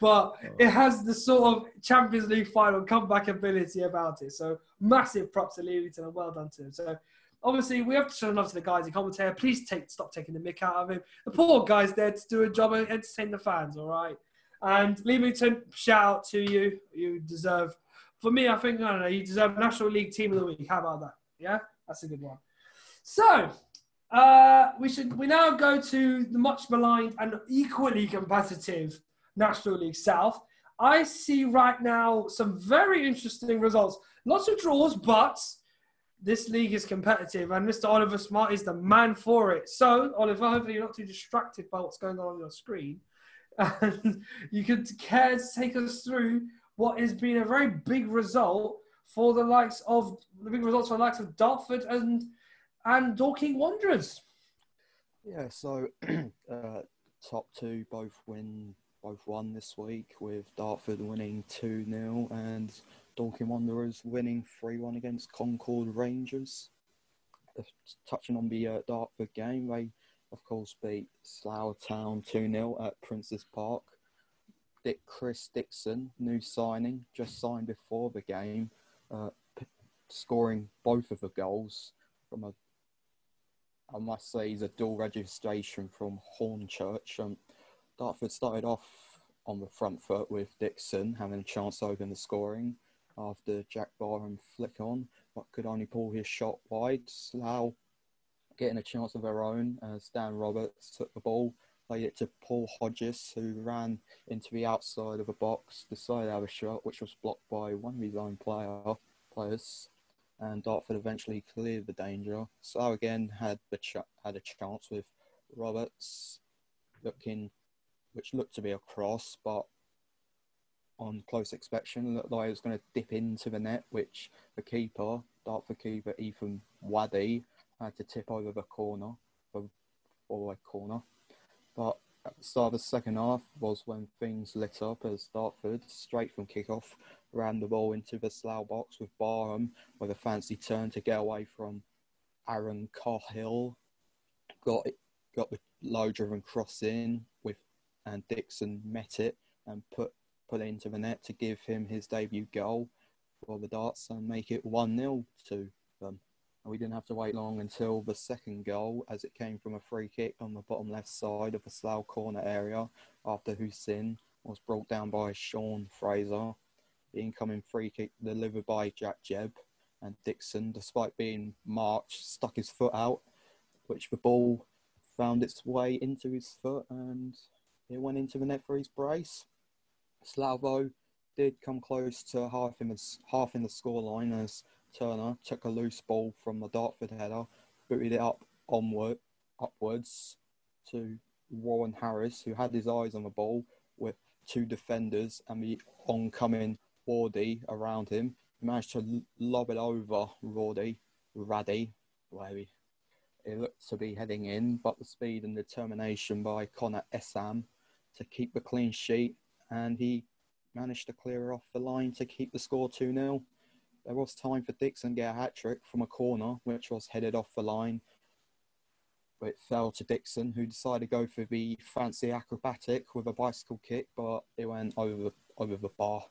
But it has the sort of Champions League final comeback ability about it. So massive props to Leamington, and well done to him. So obviously we have to show love to the guys in commentary. Please take, stop taking the mick out of him. The poor guy's there to do a job and entertain the fans, all right? And Leamington, shout out to you. You deserve, for me, I think, I don't know, you deserve National League Team of the Week. How about that? Yeah? That's a good one. So, Uh, we should we now go to the much maligned and equally competitive National League South. I see right now some very interesting results. Lots of draws, but this league is competitive, and Mister Oliver Smart is the man for it. So, Oliver, hopefully you're not too distracted by what's going on on your screen, and you could care to take us through what has been a very big result for the likes of the big results for the likes of Dartford and. and Dorking Wanderers. Yeah, so uh, top two both win, both won this week, with Dartford winning two nil and Dorking Wanderers winning three one against Concord Rangers. Touching on the uh, Dartford game, they of course beat Slough Town two nil at Princes Park. Dick Chris Dixon, new signing, just signed before the game, uh, p- scoring both of the goals from a, I must say, he's a dual registration from Hornchurch. Um, Dartford started off on the front foot with Dixon having a chance to open the scoring after Jack Barham flick on, but could only pull his shot wide. Slough getting a chance of their own as Dan Roberts took the ball, played it to Paul Hodges, who ran into the outside of the box, decided to have a shot, which was blocked by one of his own player, players, and Dartford eventually cleared the danger. Slough again had the ch- had a chance with Roberts looking, which looked to be a cross, but on close inspection, looked like it was going to dip into the net, which the keeper, Dartford keeper Ethan Waddy, had to tip over the corner, the forward corner. But at the start of the second half was when things lit up as Dartford, straight from kickoff, ran the ball into the Slough box with Barham with a fancy turn to get away from Aaron Cahill. Got it, got the low-driven cross in, with and Dixon met it and put put it into the net to give him his debut goal for the Darts and make it one nil to them. We didn't have to wait long until the second goal, as it came from a free kick on the bottom left side of the Slough corner area after Hussein was brought down by Sean Fraser. The incoming free kick delivered by Jack Jebb, and Dixon, despite being marked, stuck his foot out, which the ball found its way into his foot and it went into the net for his brace. Slough did come close to half in the, half in the scoreline as Turner took a loose ball from the Dartford header, booted it up onward, upwards to Warren Harris, who had his eyes on the ball with two defenders and the oncoming Wardy around him. He managed to lob it over Roddy, Raddy, where it looked to be heading in, but the speed and determination by Connor Essam to keep the clean sheet, and he managed to clear off the line to keep the score two nil. There was time for Dixon to get a hat-trick from a corner, which was headed off the line, but it fell to Dixon, who decided to go for the fancy acrobatic with a bicycle kick, but it went over the, over the bar.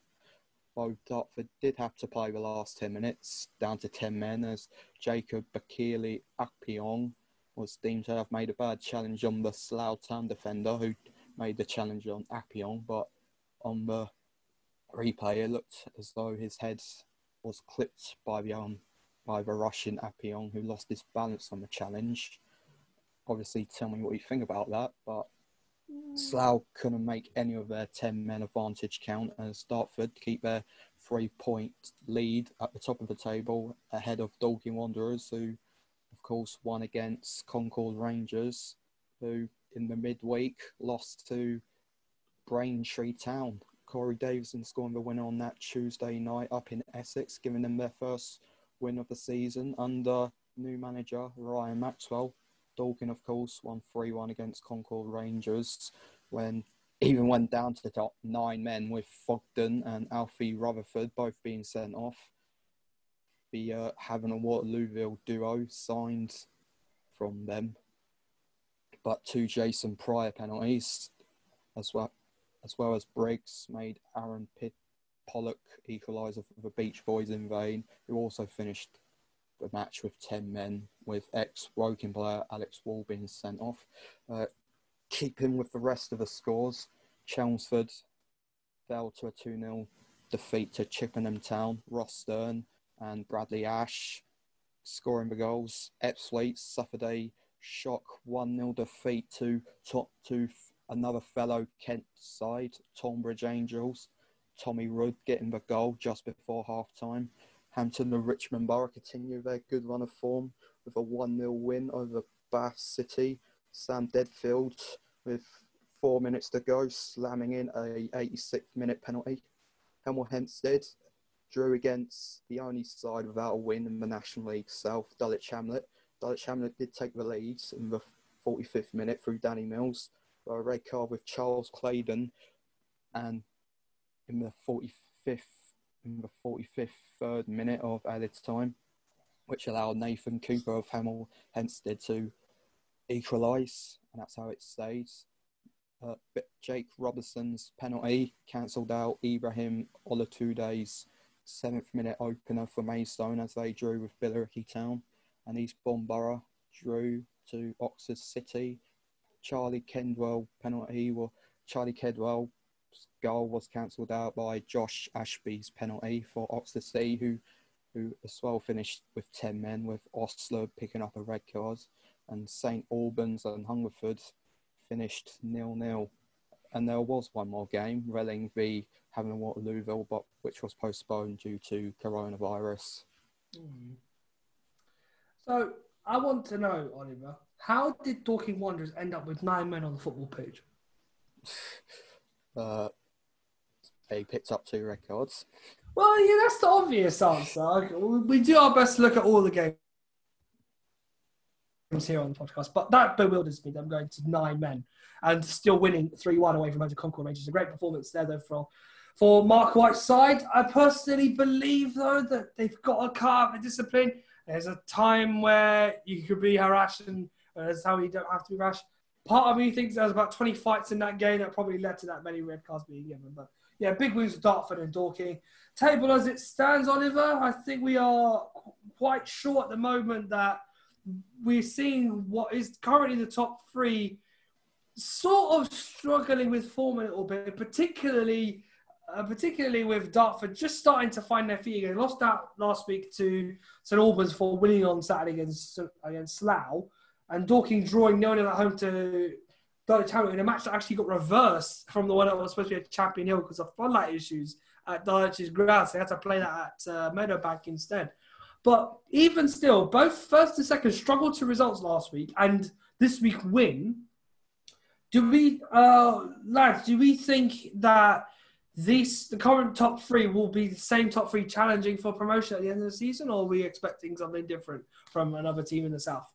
Though Dartford did have to play the last ten minutes, down to ten men, as Jacob Bakili Akpiong was deemed to have made a bad challenge on the Slough Town defender, who made the challenge on Akpiong, but on the replay, it looked as though his head was clipped by the um, by the Russian Akpiong, who lost his balance on the challenge. Obviously, tell me what you think about that, but Slough couldn't make any of their ten men advantage count as Dartford keep their three-point lead at the top of the table ahead of Dorking Wanderers, who, of course, won against Concord Rangers, who in the midweek lost to Braintree Town. Corey Davison scoring the winner on that Tuesday night up in Essex, giving them their first win of the season under new manager Ryan Maxwell. Dorking, of course, won three one against Concord Rangers, when even went down to the top nine men with Fogden and Alfie Rutherford both being sent off. The uh, Havant and Waterlooville duo signed from them, but two Jason Pryor penalties, as well as well as Briggs made Aaron Pitt Pollock equaliser for the Beach Boys in vain, who also finished the match with ten men, with ex-Woking player Alex Wall being sent off. Uh, keeping with the rest of the scores, Chelmsford fell to a two nil defeat to Chippenham Town, Ross Stern and Bradley Ash scoring the goals. Epswich suffered a shock one nil defeat to top two another fellow Kent side, Tonbridge Angels, Tommy Rudd getting the goal just before half-time. Hampton and Richmond Borough continue their good run of form with a one nil win over Bath City. Sam Deadfield, with four minutes to go, slamming in a eighty-sixth minute penalty. Hemel Hempstead drew against the only side without a win in the National League South, Dulwich Hamlet. Dulwich Hamlet did take the lead in the forty-fifth minute through Danny Mills, for a red card with Charles Claydon, and in the forty-fifth in the forty-fifth third minute of added time, which allowed Nathan Cooper of Hemel Hempstead to equalise, and that's how it stays. Uh, but Jake Robertson's penalty cancelled out Ibrahim Olatunde's seventh minute opener for Maidstone as they drew with Billericay Town, and East Bournemouth drew to Oxford City. Charlie Kedwell penalty, well, Charlie Kedwell's goal was cancelled out by Josh Ashby's penalty for Oxford City, who who as well finished with ten men, with Osler picking up a red card, and St Albans and Hungerford finished nil nil. And there was one more game, Reading v Havant and Waterlooville, but which was postponed due to coronavirus. Mm. So I want to know, Oliver, how did Torquay Wanderers end up with nine men on the football pitch? Uh, they picked up two red cards. Well, yeah, that's the obvious answer. We do our best to look at all the games here on the podcast, but that bewilders me. Them going to nine men and still winning three one away from under Concord Rangers. A great performance there, though, for, for Mark White's side. I personally believe, though, that they've got to carve the discipline. There's a time where you could be harassed, and there's how you don't have to be harassed. Part of me thinks there was about twenty fights in that game that probably led to that many red cards being given. But yeah, big wins for Dartford and Dorking. Table as it stands, Oliver, I think we are quite sure at the moment that we're seeing what is currently the top three sort of struggling with form a little bit, particularly uh, particularly with Dartford just starting to find their feet again. Lost out last week to St Albans for winning on Saturday against, against Slough, and Dorking drawing nil nil at home to Dulwich Hamilton in a match that actually got reversed from the one that was supposed to be at Champion Hill because of floodlight issues at Dulwich's grounds. They had to play that at uh, Meadowbank instead. But even still, both first and second struggled to results last week and this week win. Do we, uh, lads, do we think that these, the current top three will be the same top three challenging for promotion at the end of the season, or are we expecting something different from another team in the South?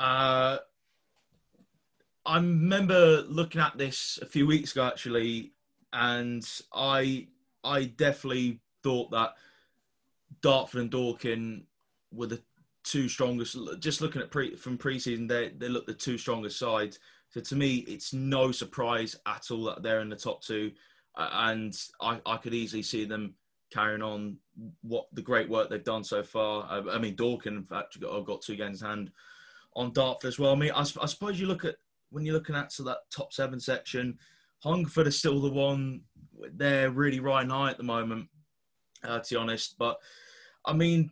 Uh, I remember looking at this a few weeks ago, actually, and I I definitely thought that Dartford and Dorking were the two strongest. Just looking at pre, from pre-season, they, they looked the two strongest sides. So to me, it's no surprise at all that they're in the top two, uh, and I, I could easily see them carrying on what the great work they've done so far. I, I mean, Dorking, in fact, got, got two games in hand on Dartford as well. I mean, I, I suppose you look at, when you're looking at so that top seven section, Hungerford is still the one they're really riding high at the moment, uh, to be honest. But I mean,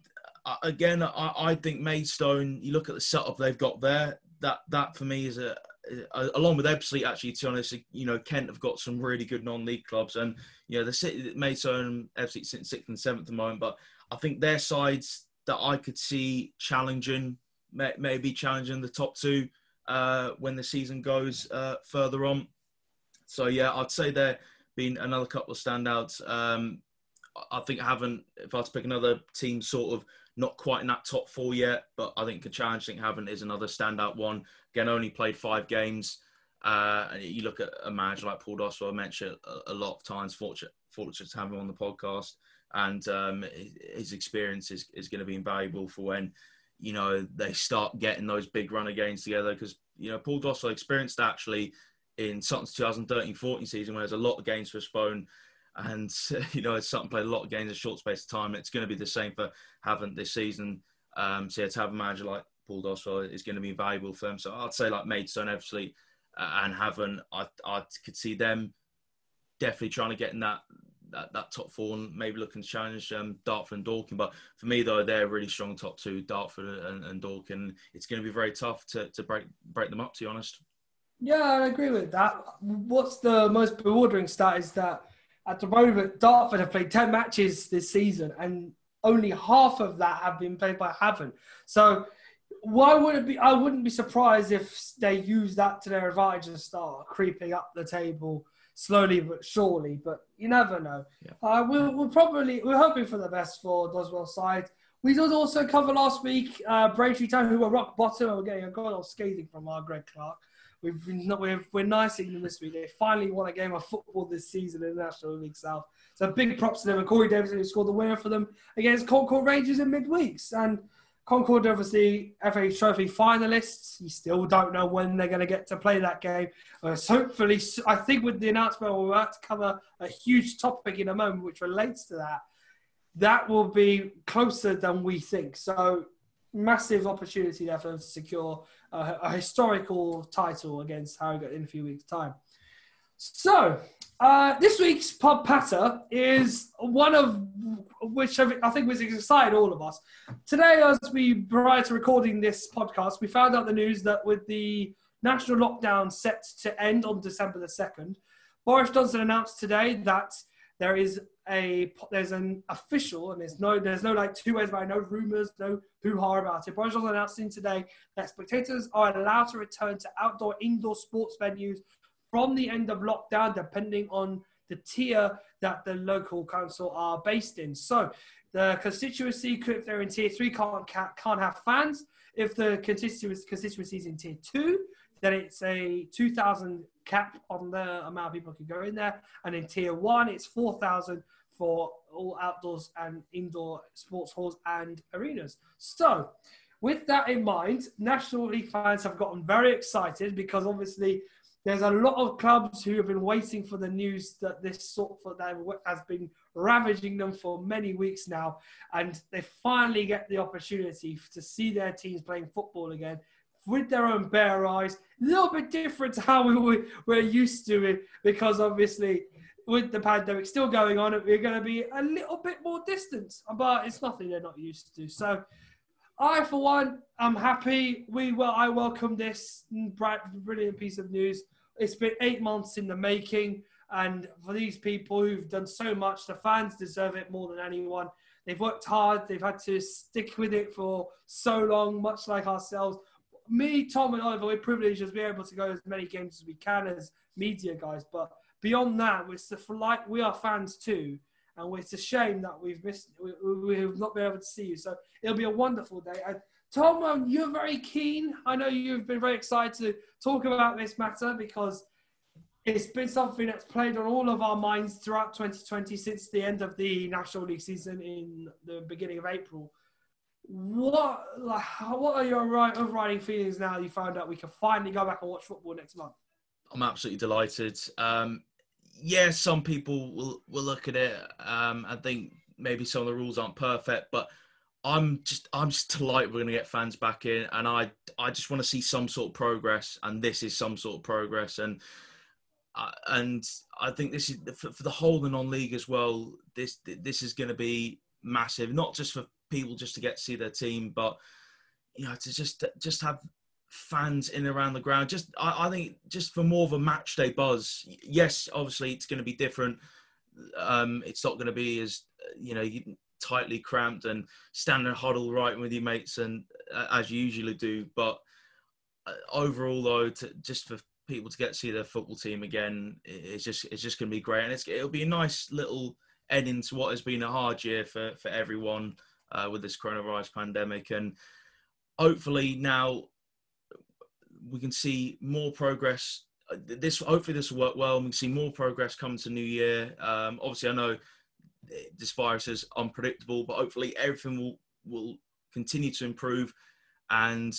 again, I, I think Maidstone, you look at the setup they've got there, that that for me is a, a along with Ebbsfleet, actually, to be honest, you know, Kent have got some really good non-league clubs, and you know, the city, Maidstone and Ebbsfleet sitting sixth and seventh at the moment. But I think their sides that I could see challenging, maybe challenging the top two uh, when the season goes uh, further on. So, yeah, I'd say there been another couple of standouts. Um, I think Havant, if I was to pick another team, sort of not quite in that top four yet, but I think a challenge, I think Havant is another standout one. Again, only played five games. Uh, and you look at a manager like Paul Doswell, I mentioned a, a lot of times, fortunate, fortunate to have him on the podcast. And um, his experience is, is going to be invaluable for when, you know, they start getting those big runner games together, because, you know, Paul Doswell experienced actually in Sutton's twenty thirteen fourteen season where there's a lot of games postponed, and, you know, Sutton played a lot of games in a short space of time. It's going to be the same for Havant this season. Um, so, yeah, to have a manager like Paul Doswell is going to be valuable for them. So, I'd say like Maidstone, obviously, uh, and Havant, I, I could see them definitely trying to get in that That, that top four and maybe looking to challenge um, Dartford and Dorking. But for me, though, they're really strong top two, Dartford and, and Dorking. It's going to be very tough to, to break break them up, to be honest. Yeah, I agree with that. What's the most bewildering stat is that at the moment, Dartford have played ten matches this season and only half of that have been played by Havant. So why would it be? I wouldn't be surprised if they use that to their advantage and start creeping up the table slowly but surely, but you never know. Yeah. Uh, we're, we're probably, we're hoping for the best for Doswell's side. We did also cover last week uh, Braintree Town, who were rock bottom, and we're getting a goal of scathing from our Greg Clark. We've not, we've, we're nicing them this week. They finally won a game of football this season in the National League South. So big props to them. And Corey Davidson, who scored the winner for them against Concord Rangers in midweeks. And Concord, obviously, F A Trophy finalists. You still don't know when they're going to get to play that game. Uh, so hopefully, I think with the announcement, we're about to cover a huge topic in a moment which relates to that. That will be closer than we think. So massive opportunity there for them to secure a, a historical title against Harrogate in a few weeks' time. So uh, this week's Pub Patter is one of which I think was excited all of us. Today, as we prior to recording this podcast, we found out the news that with the national lockdown set to end on December the second, Boris Johnson announced today that there is a there's an official, and there's no there's no like two ways about it, no rumours, no hoo-ha about it. Boris Johnson announcing today that spectators are allowed to return to outdoor indoor sports venues from the end of lockdown, depending on the tier that the local council are based in. So the constituency, if they're in tier three, can't can't have fans. If the constituency is in tier two, then it's a two thousand cap on the amount of people who can go in there. And in tier one, it's four thousand for all outdoors and indoor sports halls and arenas. So with that in mind, National League fans have gotten very excited because obviously there's a lot of clubs who have been waiting for the news that this sort of that has been ravaging them for many weeks now. And they finally get the opportunity to see their teams playing football again with their own bare eyes, a little bit different to how we were, we're used to it, because obviously with the pandemic still going on, we're going to be a little bit more distant, but it's nothing they're not used to. So I, for one, I'm happy. We well, I welcome this brilliant piece of news. It's been eight months in the making, and for these people who've done so much, the fans deserve it more than anyone. They've worked hard. They've had to stick with it for so long, much like ourselves. Me, Tom, and Oliver, we're privileged as we're able to go to as many games as we can as media guys. But beyond that, it's the, like, we are fans too. And it's a shame that we've missed, we, we've not been able to see you. So it'll be a wonderful day. And Tom, you're very keen. I know you've been very excited to talk about this matter because it's been something that's played on all of our minds throughout twenty twenty since the end of the National League season in the beginning of April. What like, what are your overriding feelings now you found out we can finally go back and watch football next month? I'm absolutely delighted. Um, yeah, some people will, will look at it um, and think maybe some of the rules aren't perfect, but I'm just I'm just delighted we're going to get fans back in, and I I just want to see some sort of progress, and this is some sort of progress, and uh, and I think this is for, for the whole the non-league as well. This this is going to be massive, not just for people just to get to see their team, but you know, to just just have fans in and around the ground. Just I, I think just for more of a match day buzz. Yes, obviously it's going to be different. Um, it's not going to be as you know tightly cramped and stand and huddle right with your mates and uh, as you usually do. But uh, overall, though, to, just for people to get to see their football team again, it, it's just it's just going to be great, and it's it'll be a nice little ending to what has been a hard year for for everyone. Uh, with this coronavirus pandemic, and hopefully now we can see more progress. This hopefully this will work well, and we can see more progress come to New Year. Um, obviously, I know this virus is unpredictable, but hopefully everything will will continue to improve, and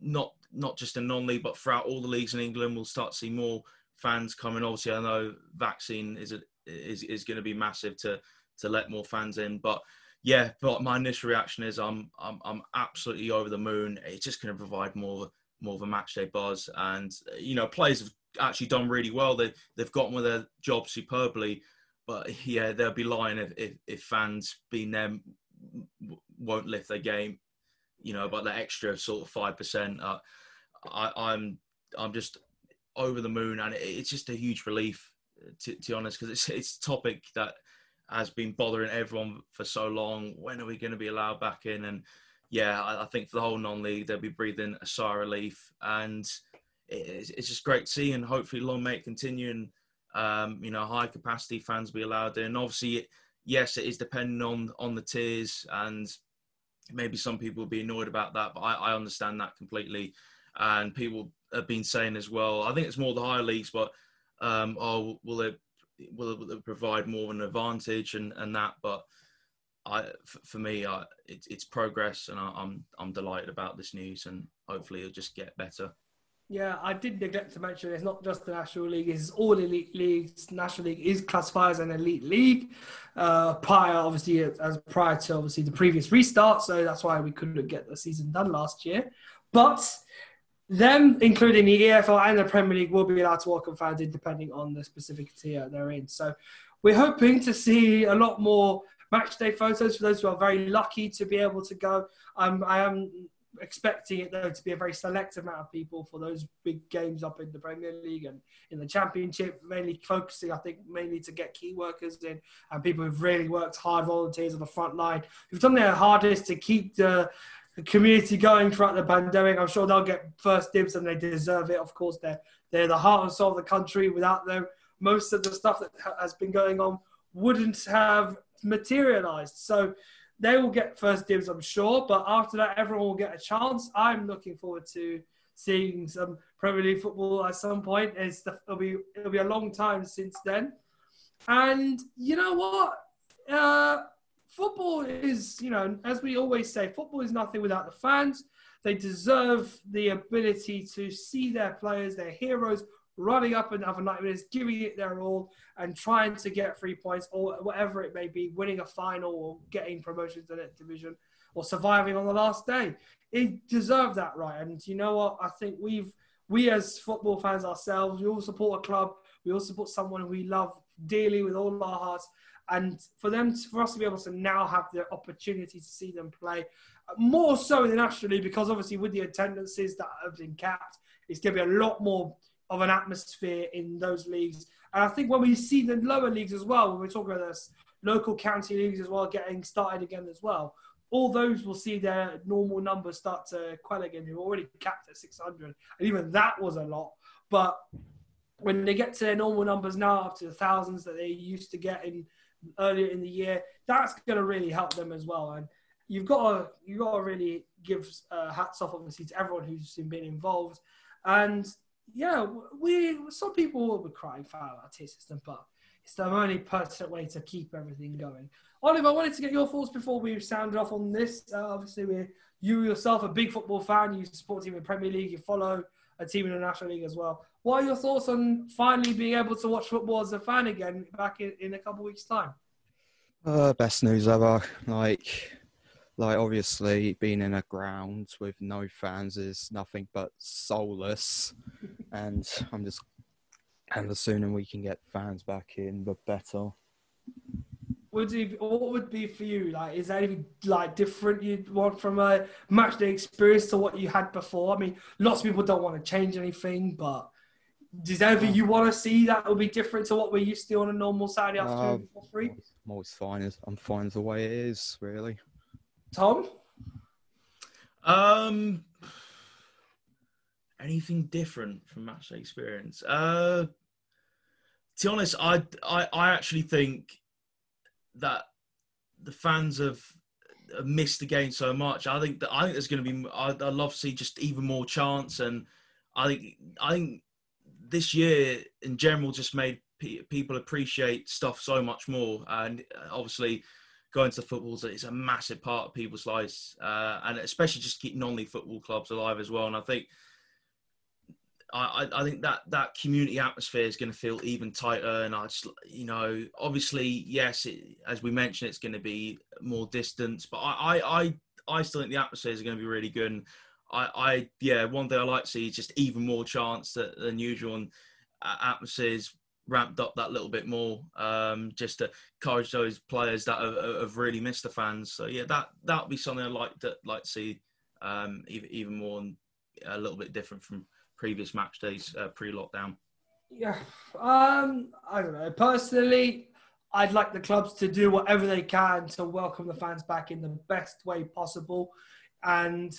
not not just in non-league, but throughout all the leagues in England, we'll start to see more fans coming. Obviously, I know vaccine is a, is is going to be massive to to let more fans in, but. Yeah, but my initial reaction is I'm I'm I'm absolutely over the moon. It's just going to provide more more of a matchday buzz, and you know players have actually done really well. They they've gotten with their job superbly, but yeah, they'll be lying if if, if fans being them won't lift their game. You know, but that extra sort of five percent, uh, I'm I'm just over the moon, and it's just a huge relief to to be honest, because it's it's a topic that. Has been bothering everyone for so long. When are we going to be allowed back in? And yeah, I think for the whole non-league, they'll be breathing a sigh of relief. And it's just great to see, and hopefully long may it continue, and um, you know, high capacity fans be allowed in. Obviously, yes, it is depending on on the tiers, and maybe some people will be annoyed about that, but I, I understand that completely. And people have been saying as well, I think it's more the higher leagues, but um, oh, will it will it provide more of an advantage and, and that? But I, for me, I, it, it's progress, and I, I'm I'm delighted about this news, and hopefully it'll just get better. Yeah, I did neglect to mention it's not just the National League, it's all elite leagues. National League is classified as an elite league uh, prior, obviously, as prior to obviously the previous restart. So that's why we couldn't get the season done last year. But them, including the E F L and the Premier League, will be allowed to welcome fans in depending on the specific tier they're in. So we're hoping to see a lot more match day photos for those who are very lucky to be able to go. Um, I am... expecting it though to be a very select amount of people for those big games up in the Premier League and in the Championship, mainly focusing I think mainly to get key workers in and people who've really worked hard, volunteers on the front line who've done their hardest to keep the the community going throughout the pandemic. I'm sure they'll get first dibs and they deserve it. Of course, they're they're the heart and soul of the country. Without them, most of the stuff that has been going on wouldn't have materialized. So they will get first dibs, I'm sure. But after that, everyone will get a chance. I'm looking forward to seeing some Premier League football at some point. It's the, it'll be, it'll be a long time since then. And you know what? Uh, football is, you know, as we always say, football is nothing without the fans. They deserve the ability to see their players, their heroes, running up and having nightmares, giving it their all and trying to get three points or whatever it may be, winning a final or getting promotion to the next division or surviving on the last day. It deserved that right. And you know what? I think we've, we as football fans ourselves, we all support a club. We all support someone we love dearly with all our hearts. And for them, for us to be able to now have the opportunity to see them play, more so in the National League, because obviously with the attendances that have been capped, it's going to be a lot more of an atmosphere in those leagues. And I think when we see the lower leagues as well, when we're talking about this local county leagues as well, getting started again as well, all those will see their normal numbers start to quell again. They're already capped at six hundred. And even that was a lot. But when they get to their normal numbers now, up to the thousands that they used to get in earlier in the year, that's going to really help them as well. And you've got to, you've got to really give uh, hats off, obviously, to everyone who's been involved. And yeah, we some people will be crying foul at our system, but it's the only pertinent way to keep everything going. Oliver, I wanted to get your thoughts before we sounded off on this. Uh, obviously, we're, you yourself a big football fan. You support a team in the Premier League. You follow a team in the National League as well. What are your thoughts on finally being able to watch football as a fan again back in, in a couple of weeks' time? Uh, best news ever. Like, like obviously, being in a ground with no fans is nothing but soulless. And I'm just, and the sooner we can get fans back in, the better. Would you, what would be for you? Like, is there anything like different you'd want from a matchday experience to what you had before? I mean, lots of people don't want to change anything, but is there anything you want to see that will be different to what we're used to on a normal Saturday um, afternoon for free? I'm always fine. As, I'm fine the way it is, really. Tom? Um... Anything different from matchday experience? Uh, to be honest, I, I I actually think that the fans have missed the game so much. I think that I think there's going to be. I'd, I'd love to see just even more chance, and I think I think this year in general just made pe- people appreciate stuff so much more. And obviously, going to football is a massive part of people's lives, uh, and especially just keep non-league football clubs alive as well. And I think. I, I think that, that community atmosphere is going to feel even tighter. And I just, you know, obviously, yes, it, as we mentioned, it's going to be more distance, but I, I, I still think the atmosphere is going to be really good. And I, I, yeah, one thing I like to see is just even more chance that, than usual, and atmospheres ramped up that little bit more, um, just to encourage those players that have, have really missed the fans. So yeah, that, that'd be something I'd like to, like to see, um, even, even more and a little bit different from previous match days, uh, pre-lockdown? Yeah, um, I don't know. Personally, I'd like the clubs to do whatever they can to welcome the fans back in the best way possible. And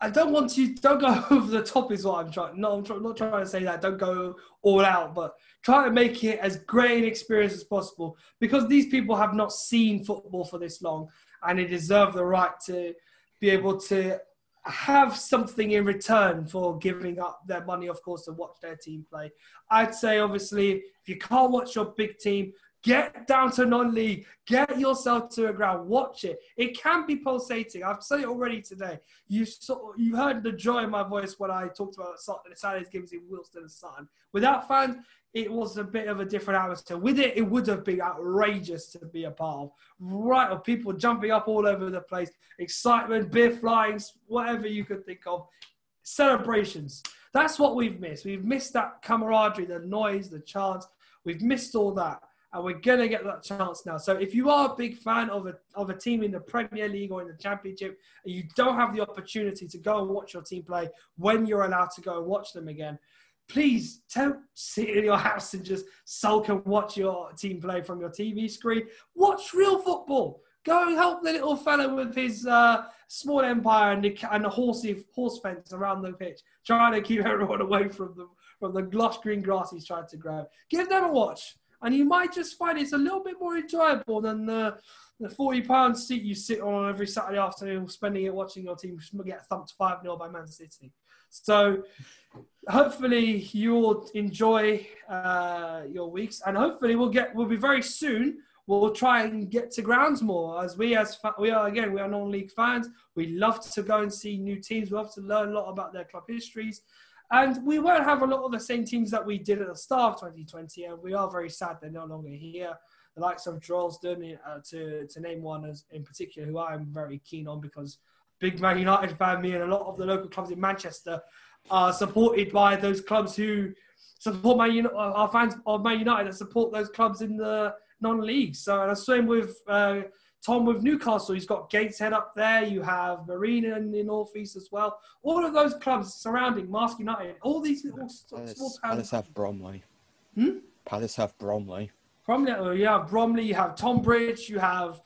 I don't want to, don't go over the top is what I'm trying, no, I'm try, not trying to say that, don't go all out, but try to make it as great an experience as possible because these people have not seen football for this long. and he deserved the right to be able to have something in return for giving up their money, of course, to watch their team play. I'd say, obviously, if you can't watch your big team, get down to non-league. Get yourself to a ground. Watch it. It can be pulsating. I've said it already today. You saw, you heard the joy in my voice when I talked about Sutton, Saturday's games in Wilston and Sutton. Without fans, it was a bit of a different atmosphere. With it, it would have been outrageous to be a part of. Right, of people jumping up all over the place, excitement, beer flying, whatever you could think of. Celebrations. That's what we've missed. We've missed that camaraderie, the noise, the chants. We've missed all that. And we're going to get that chance now. So if you are a big fan of a, of a team in the Premier League or in the Championship, and you don't have the opportunity to go and watch your team play when you're allowed to go and watch them again, please don't sit in your house and just sulk and watch your team play from your T V screen. Watch real football. Go and help the little fella with his uh, small empire and the, and the horsey, horse fence around the pitch, trying to keep everyone away from the, from the gloss green grass he's trying to grab. Give them a watch. And you might just find it's a little bit more enjoyable than the, the forty pound seat you sit on every Saturday afternoon, spending it watching your team get thumped five nil by Man City. So hopefully you'll enjoy uh, your weeks, and hopefully we'll get, we'll be very soon, we'll try and get to grounds more, as we as fa- we are, again, we are non-league fans. We love to go and see new teams. We love to learn a lot about their club histories. And we won't have a lot of the same teams that we did at the start of twenty twenty, and we are very sad they're no longer here. The likes of Drolsden, uh, to, to name one as, in particular, who I'm very keen on, because big Man United fan, me and a lot of the local clubs in Manchester are supported by those clubs who support Man United, our fans of Man United that support those clubs in the non-league. So, and the same with uh, Tom with Newcastle. He's got Gateshead up there. You have Marina in the northeast as well. All of those clubs surrounding Mask United. All these little Palace, small towns. Palace have Bromley. Hmm? Palace have Bromley. Bromley. Oh, you have Bromley. You have Tonbridge. You have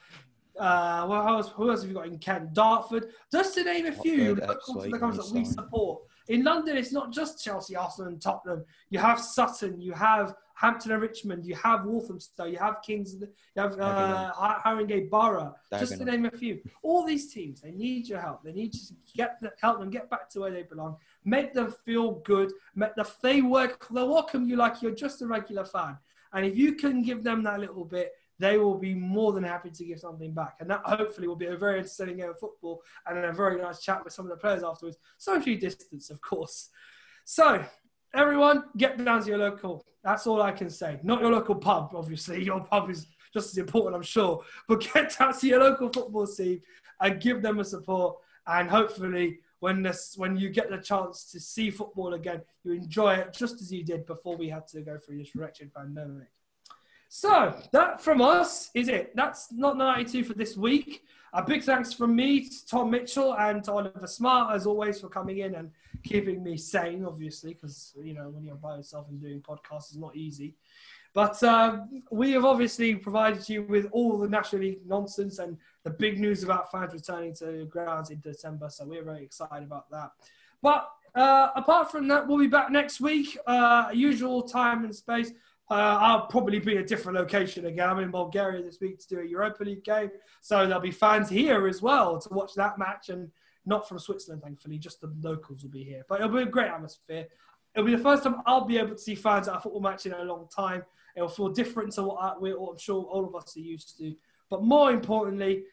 uh, well, how else, who else have you got in Kent? Dartford. Just to name a few local clubs that we support. In London, it's not just Chelsea, Arsenal and Tottenham. You have Sutton. You have Hampton and Richmond, you have Walthamstow, you have Kingsley, you have uh, Haringey Borough, just to name a few. All these teams, they need your help. They need you to get the, help them get back to where they belong. Make them feel good. Make them, they work, they'll welcome you like you're just a regular fan. And if you can give them that little bit, they will be more than happy to give something back. And that hopefully will be a very entertaining game of football and a very nice chat with some of the players afterwards. Socially distanced, of course. So, everyone, get down to your local. That's all I can say. Not your local pub, obviously. Your pub is just as important, I'm sure. But get down to your local football team and give them a support. And hopefully, when this, when you get the chance to see football again, you enjoy it just as you did before we had to go through this wretched pandemic. So, that from us is it. That's Not ninety-two for this week. A big thanks from me to Tom Mitchell and to Oliver Smart, as always, for coming in and keeping me sane, obviously, because, you know, when you're by yourself and doing podcasts, it's not easy. But uh, we have obviously provided you with all the National League nonsense and the big news about fans returning to grounds in December, so we're very excited about that. But uh, apart from that, we'll be back next week, uh, usual time and space. Uh, I'll probably be in a different location again. I'm in Bulgaria this week to do a Europa League game. So there'll be fans here as well to watch that match, and not from Switzerland, thankfully. Just the locals will be here. But it'll be a great atmosphere. It'll be the first time I'll be able to see fans at a football match in a long time. It'll feel different to what, I, what I'm sure all of us are used to. But more importantly,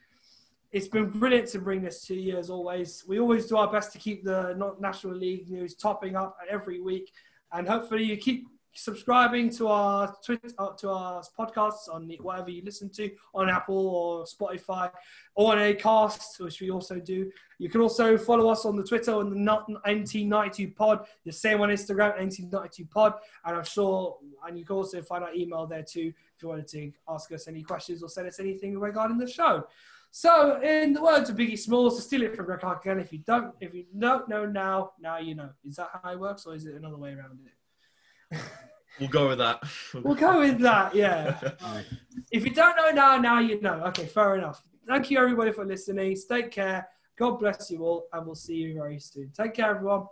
it's been brilliant to bring this to you as always. We always do our best to keep the National League news topping up every week. And hopefully you keep subscribing to our Twitter, to our podcasts on whatever you listen to, on Apple or Spotify or on Acast, which we also do. You can also follow us on the Twitter on the N T ninety-two pod, the same on Instagram, N T ninety-two pod, and I'm sure, and you can also find our email there too if you wanted to ask us any questions or send us anything regarding the show. So, in the words of Biggie Smalls, to steal it from Greg Clark again, if you don't, if you don't know now, now you know. Is that how it works, or is it another way around it? We'll go with that. We'll go with that, yeah. Right. If you don't know now, now you know. Okay, fair enough. Thank you, everybody, for listening. Take care. God bless you all, and we'll see you very soon. Take care, everyone.